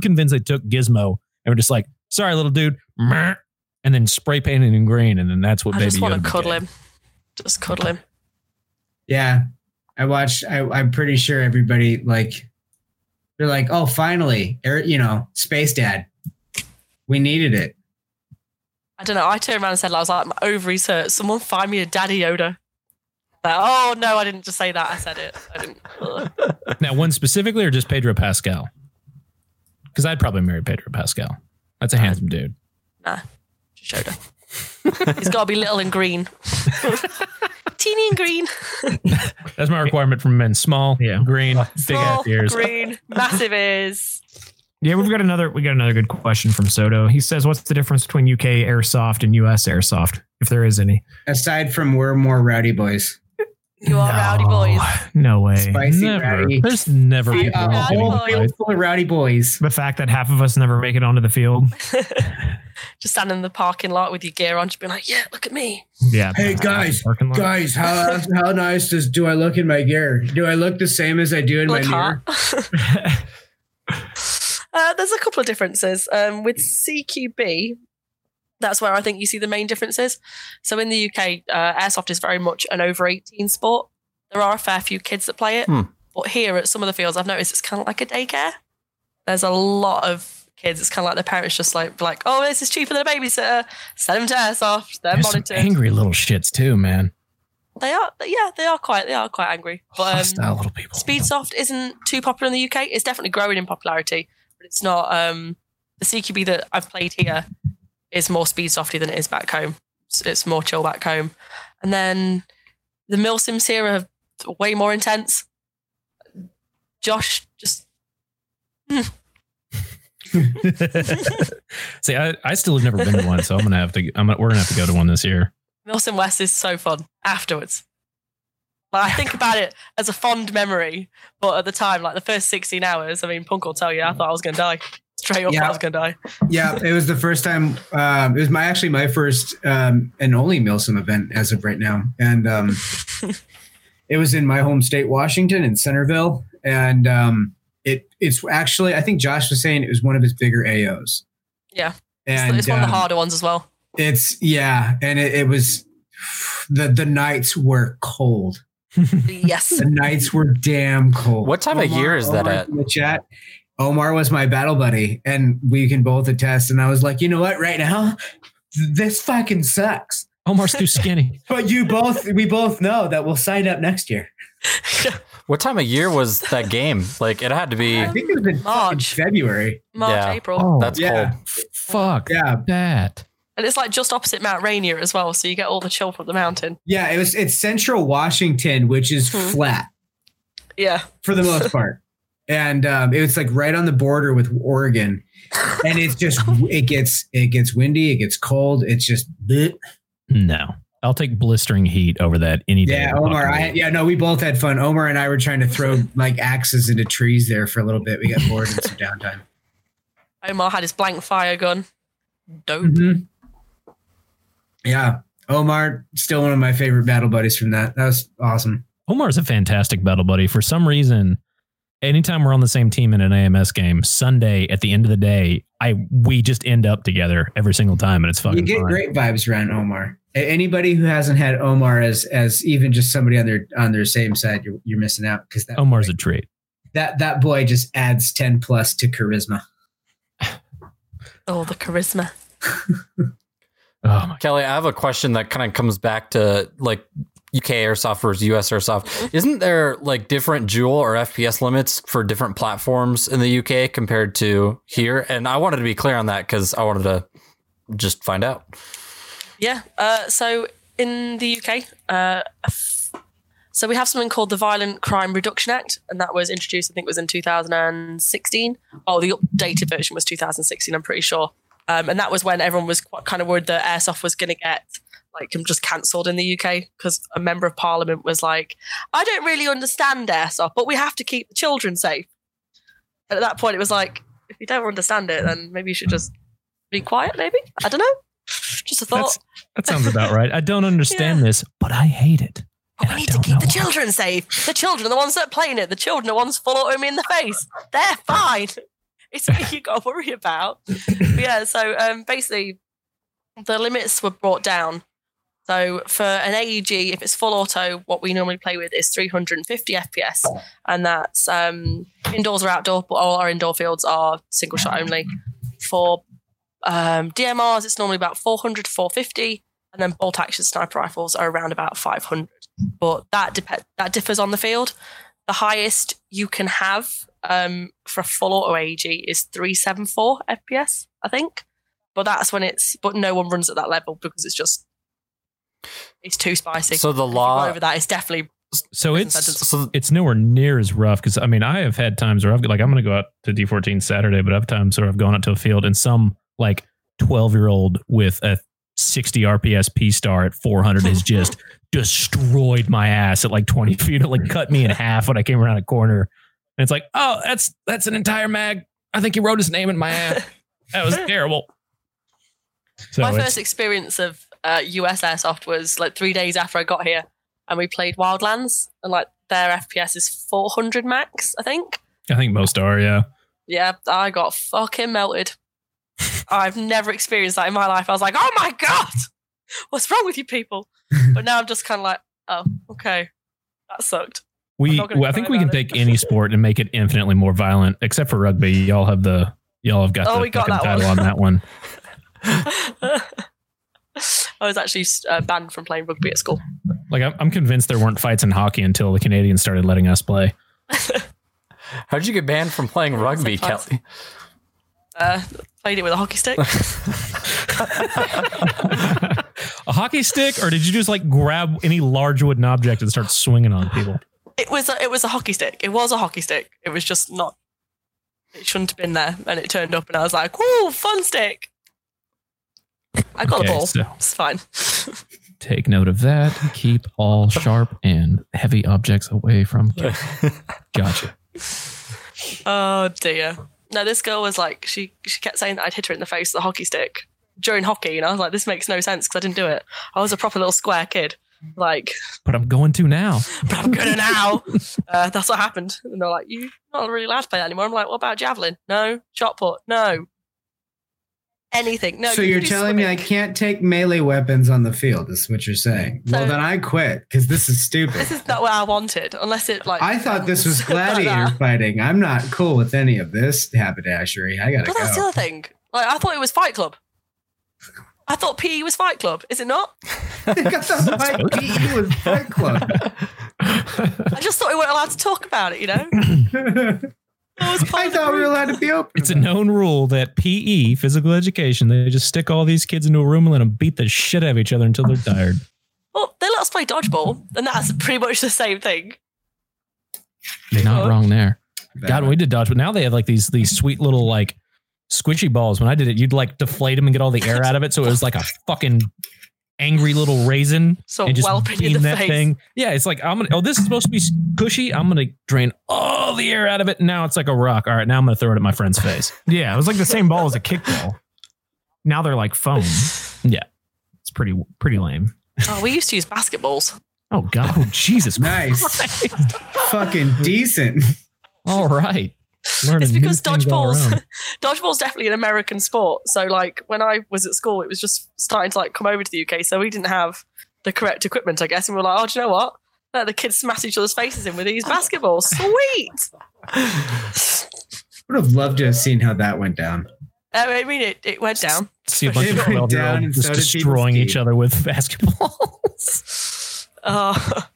convinced they took Gizmo and were just like, sorry little dude, and then spray painted in green, and then that's what Baby Yoda. I just want to cuddle him. Just cuddle him. Yeah, I watched. I'm pretty sure everybody, like, they're like, "Oh, finally, Space Dad, we needed it." I don't know. I turned around and said, "I was like, my ovaries hurt. Someone find me a Daddy Yoda." Like, oh no, I didn't just say that. I said it. I didn't. Now, one specifically, or just Pedro Pascal? Because I'd probably marry Pedro Pascal. That's a handsome dude. Nah, just Yoda. He's got to be little and green. Teeny and green. That's my requirement for men. Small, green, big ass ears. Green, massive ears. Yeah, we got another good question from Soto. He says, what's the difference between UK airsoft and US airsoft, if there is any? Aside from we're more rowdy boys. You are rowdy boys. No way. Spicy rowdy. There's never been a field full of rowdy boys. The fact that half of us never make it onto the field. Just standing in the parking lot with your gear on, just being like, yeah, look at me. Yeah. Hey guys, how nice do I look in my gear? Do I look the same as I do in my mirror? There's a couple of differences. With CQB, that's where I think you see the main differences. So in the UK, airsoft is very much an over 18 sport. There are a fair few kids that play it. But here at some of the fields, I've noticed it's kind of like a daycare. There's a lot of kids. It's kind of like their parents just like, oh, this is cheaper than a babysitter. Send them to Airsoft. They're monitored. Some angry little shits too, man. They are, yeah, they are quite angry. But hostile little people. Speedsoft isn't too popular in the UK. It's definitely growing in popularity, but it's not. The CQB that I've played here is more Speedsofty than it is back home. It's more chill back home, and then the MILSIMs here are way more intense. Josh just. See, I still have never been to one, so we're gonna have to go to one this year. Milsim West is so fun afterwards. Like, I think about it as a fond memory, but at the time, like the first 16 hours, I mean, Punk will tell you, I thought I was going to die. Straight up, yeah. I was going to die. Yeah, it was the first time. It was my first and only Milsim event as of right now. And it was in my home state, Washington, in Centerville. And it's actually, I think Josh was saying it was one of his bigger AOs. Yeah, and it's one of the harder ones as well. It's yeah. And it was the nights were cold. Yes. The nights were damn cold. What time of year is that at? In the chat, Omar was my battle buddy and we can both attest. And I was like, you know what, right now, this fucking sucks. Omar's too skinny. But we both know that we'll sign up next year. What time of year was that game? Like it had to be. I think it was in March, February. March, yeah. April. Oh, that's cold. Fuck that. And it's like just opposite Mount Rainier as well. So you get all the chill from the mountain. Yeah, it's central Washington, which is flat. Yeah. For the most part. And it was like right on the border with Oregon. And it's just, it gets windy. It gets cold. It's just. Bleh. No, I'll take blistering heat over that any day. Yeah, Omar. We both had fun. Omar and I were trying to throw like axes into trees there for a little bit. We got bored and some downtime. Omar had his blank fire gun. Dope. Mm-hmm. Yeah. Omar, still one of my favorite battle buddies from that. That was awesome. Omar's a fantastic battle buddy. For some reason, anytime we're on the same team in an AMS game, Sunday at the end of the day, we just end up together every single time. And it's fucking fun. Great vibes around Omar. Anybody who hasn't had Omar as even just somebody on their same side, you're missing out. Because Omar's a treat. That boy just adds 10 plus to charisma. Oh, the charisma. Oh, Kelly, I have a question that kind of comes back to like UK Airsoft versus US Airsoft. Isn't there like different Joule or FPS limits for different platforms in the UK compared to here? And I wanted to be clear on that because I wanted to just find out. Yeah. So in the UK, so we have something called the Violent Crime Reduction Act, and that was introduced, I think it was in 2016. Oh, the updated version was 2016, I'm pretty sure. And that was when everyone was kind of worried that Airsoft was going to get like just cancelled in the UK because a member of parliament was like, I don't really understand Airsoft, but we have to keep the children safe. And at that point, it was like, if you don't understand it, then maybe you should just be quiet, maybe? I don't know. Just a thought. That sounds about right. I don't understand this, but I hate it. But we need to keep the children safe. The children are the ones that are playing it. The children are the ones full auto me in the face. They're fine. It's what you got to worry about. But yeah, so basically the limits were brought down. So for an AEG, if it's full auto, what we normally play with is 350 FPS. And that's indoors or outdoor, but all our indoor fields are single shot only. For DMRs, it's normally about 400 to 450. And then bolt action sniper rifles are around about 500. But that differs on the field. The highest you can have for a full auto AEG is 374 FPS, I think. But that's when but no one runs at that level because it's too spicy. So the law over that is definitely. So it's nowhere near as rough. Cause I mean, I have had times where I'm going to go out to D14 Saturday, but I've times where I've gone out to a field and some like 12-year-old with a 60 RPS P-Star at 400 is just destroyed my ass at like 20 feet. It like cut me in half when I came around a corner. And it's like, oh, that's an entire mag. I think he wrote his name in my ass. That was terrible. So my first experience of US Airsoft was like 3 days after I got here and we played Wildlands and like their FPS is 400 max, I think. I think most are, yeah. Yeah, I got fucking melted. I've never experienced that in my life. I was like, oh my God, what's wrong with you people? But now I'm just kind of like, oh, okay, that sucked. I think we can take any sport and make it infinitely more violent, except for rugby. Y'all have the Y'all have got the title on that one. I was actually banned from playing rugby at school. Like, I'm convinced there weren't fights in hockey until the Canadians started letting us play. How did you get banned from playing rugby, Kelly? Played it with a hockey stick. A hockey stick, or did you just like grab any large wooden object and start swinging on people? It was a hockey stick. It was a hockey stick. It was just not. It shouldn't have been there, and it turned up, and I was like, "Woo, fun stick!" I got the ball. So it's fine. Take note of that. Keep all sharp and heavy objects away from you. Gotcha. Oh dear. No, this girl was like, she kept saying that I'd hit her in the face with a hockey stick during hockey, and I was like, this makes no sense because I didn't do it. I was a proper little square kid. Like, But I'm going to now. That's what happened. And they're like, you're not really allowed to play that anymore. I'm like, what about javelin? No. Shot put? No. Anything? No. So you're telling me I can't take melee weapons on the field, is what you're saying. So, well, then I quit because this is stupid. This is not what I wanted, unless it like... I thought this was gladiator fighting. I'm not cool with any of this haberdashery. I gotta go. But that's the other thing. Like, I thought it was Fight Club. I thought PE was Fight Club. Is it not? I thought PE was Fight Club. I just thought we weren't allowed to talk about it, you know? I thought we were allowed to be open. It's a known rule that PE, physical education, they just stick all these kids into a room and let them beat the shit out of each other until they're tired. Well, they let us play dodgeball, and that's pretty much the same thing. You're not wrong there. God, when we did dodgeball, now they have like these sweet little like squishy balls. When I did it, you'd like deflate them and get all the air out of it, so it was like a fucking angry little raisin. So and just whelping in the face. Thing. Yeah, it's like this is supposed to be cushy. I'm gonna drain all the air out of it. Now it's like a rock. All right, now I'm gonna throw it at my friend's face. Yeah, it was like the same ball as a kickball. Now they're like foam. Yeah, it's pretty lame. Oh, we used to use basketballs. Oh God, oh, Jesus, nice, fucking decent. All right. Learning it's because dodgeball's definitely an American sport. So like when I was at school, it was just starting to like come over to the UK. So we didn't have the correct equipment, I guess. And we were like, oh, do you know what? Let the kids smash each other's faces in with these basketballs. Sweet. Would have loved to have seen how that went down. I mean, it went down. See a bunch of 12-year-olds just destroying each other with basketballs. Oh.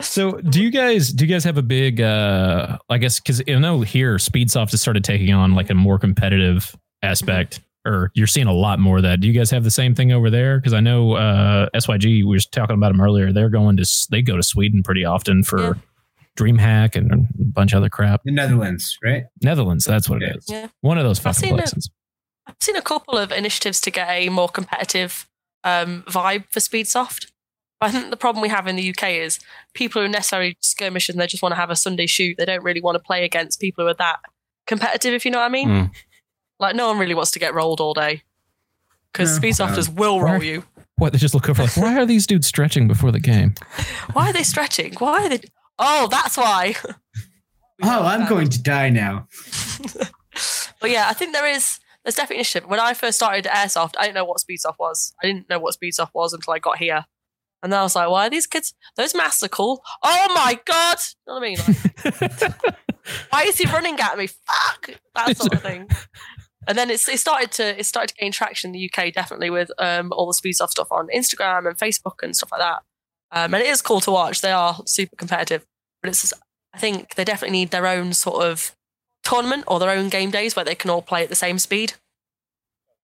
So do you guys have a big, I guess, because I know here Speedsoft has started taking on like a more competitive aspect, or you're seeing a lot more of that. Do you guys have the same thing over there? Because I know SYG, we were talking about them earlier. They go to Sweden pretty often for DreamHack and a bunch of other crap. The Netherlands, right? Netherlands, that's what it is. Yeah. One of those fucking places. I've seen a couple of initiatives to get a more competitive vibe for Speedsoft. I think the problem we have in the UK is people who are necessarily skirmishing, they just want to have a Sunday shoot. They don't really want to play against people who are that competitive, if you know what I mean. Mm. Like, no one really wants to get rolled all day because Speedsofters will roll you. What, they just look over like, why are these dudes stretching before the game? Why are they stretching? Why are they? Oh, that's why. I'm going to die now. But yeah, I think there's definitely an initiative. When I first started Airsoft, I didn't know what Speedsoft was. I didn't know what Speedsoft was until I got here. And then I was like, why are these kids? Those masks are cool. Oh my God. You know what I mean? Like, why is he running at me? Fuck. That sort of thing. And then it started to gain traction in the UK, definitely, with all the Speedsoft stuff on Instagram and Facebook and stuff like that. And it is cool to watch. They are super competitive. But it's just, I think they definitely need their own sort of tournament or their own game days where they can all play at the same speed.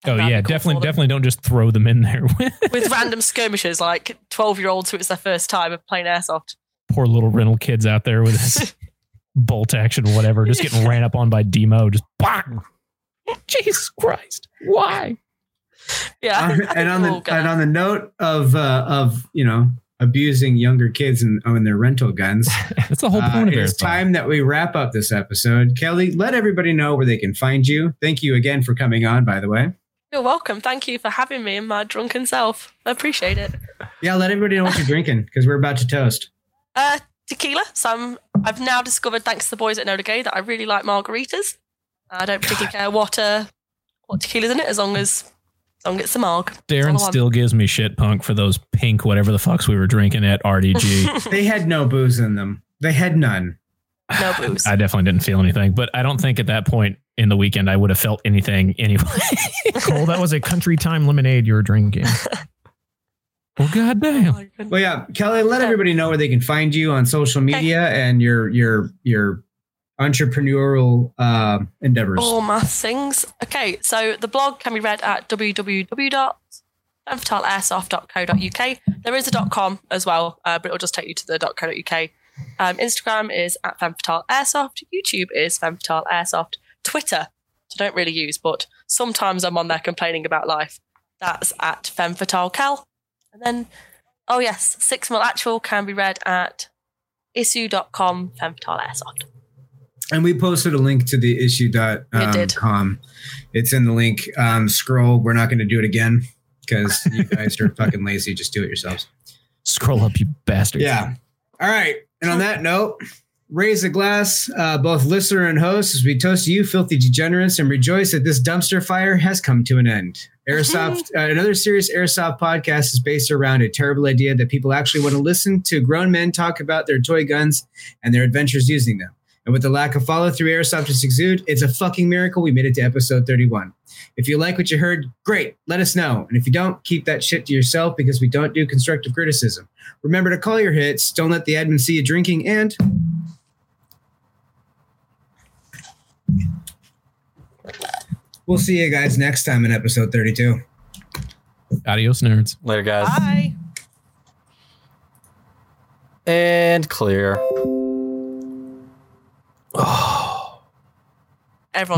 Oh yeah, definitely don't just throw them in there with random skirmishes like 12-year-olds who it's their first time of playing Airsoft. Poor little rental kids out there with this bolt action, whatever, just getting ran up on by Demo. Just bang! Jesus Christ, why? Yeah, on the note of abusing younger kids and own their rental guns. That's the whole point of it. It's time that we wrap up this episode. Kelly, let everybody know where they can find you. Thank you again for coming on, by the way. You're welcome. Thank you for having me and my drunken self. I appreciate it. Yeah, let everybody know what you're drinking because we're about to toast. Tequila. So I've now discovered, thanks to the boys at Nodagay, that I really like margaritas. I don't particularly care what tequila's in it as long as it's a marg. Darren still gives me shit punk for those pink whatever the fucks we were drinking at RDG. They had no booze in them. They had none. No booze. I definitely didn't feel anything, but I don't think at that point in the weekend, I would have felt anything anyway. Cole, that was a country time lemonade you were drinking. Well, goddamn. Well, yeah, Kelly, let everybody know where they can find you on social media and your entrepreneurial endeavors. All my things. Okay, so the blog can be read at www.airsoft.co.uk. There is a .com as well, but it'll just take you to the .co.uk. Instagram is at Femfertile Airsoft. YouTube is Femfertile Airsoft. Twitter, which I don't really use, but sometimes I'm on there complaining about life. That's at Femfertile Cal. And then, oh yes, 6 Mil Actual can be read at issue.com Femfertile Airsoft. And we posted a link to the issue.com. It's in the link. Scroll. We're not going to do it again because you guys are fucking lazy. Just do it yourselves. Scroll up, you bastards. Yeah. All right. And on that note, raise a glass, both listener and host, as we toast to you, filthy degenerates, and rejoice that this dumpster fire has come to an end. Airsoft, another serious Airsoft podcast is based around a terrible idea that people actually want to listen to grown men talk about their toy guns and their adventures using them. And with the lack of follow-through Airsoft just exudes, it's a fucking miracle we made it to episode 31. If you like what you heard, great, let us know. And if you don't, keep that shit to yourself because we don't do constructive criticism. Remember to call your hits, don't let the admin see you drinking, and... we'll see you guys next time in episode 32. Adios, nerds. Later, guys. Bye. And clear. Oh. Everyone.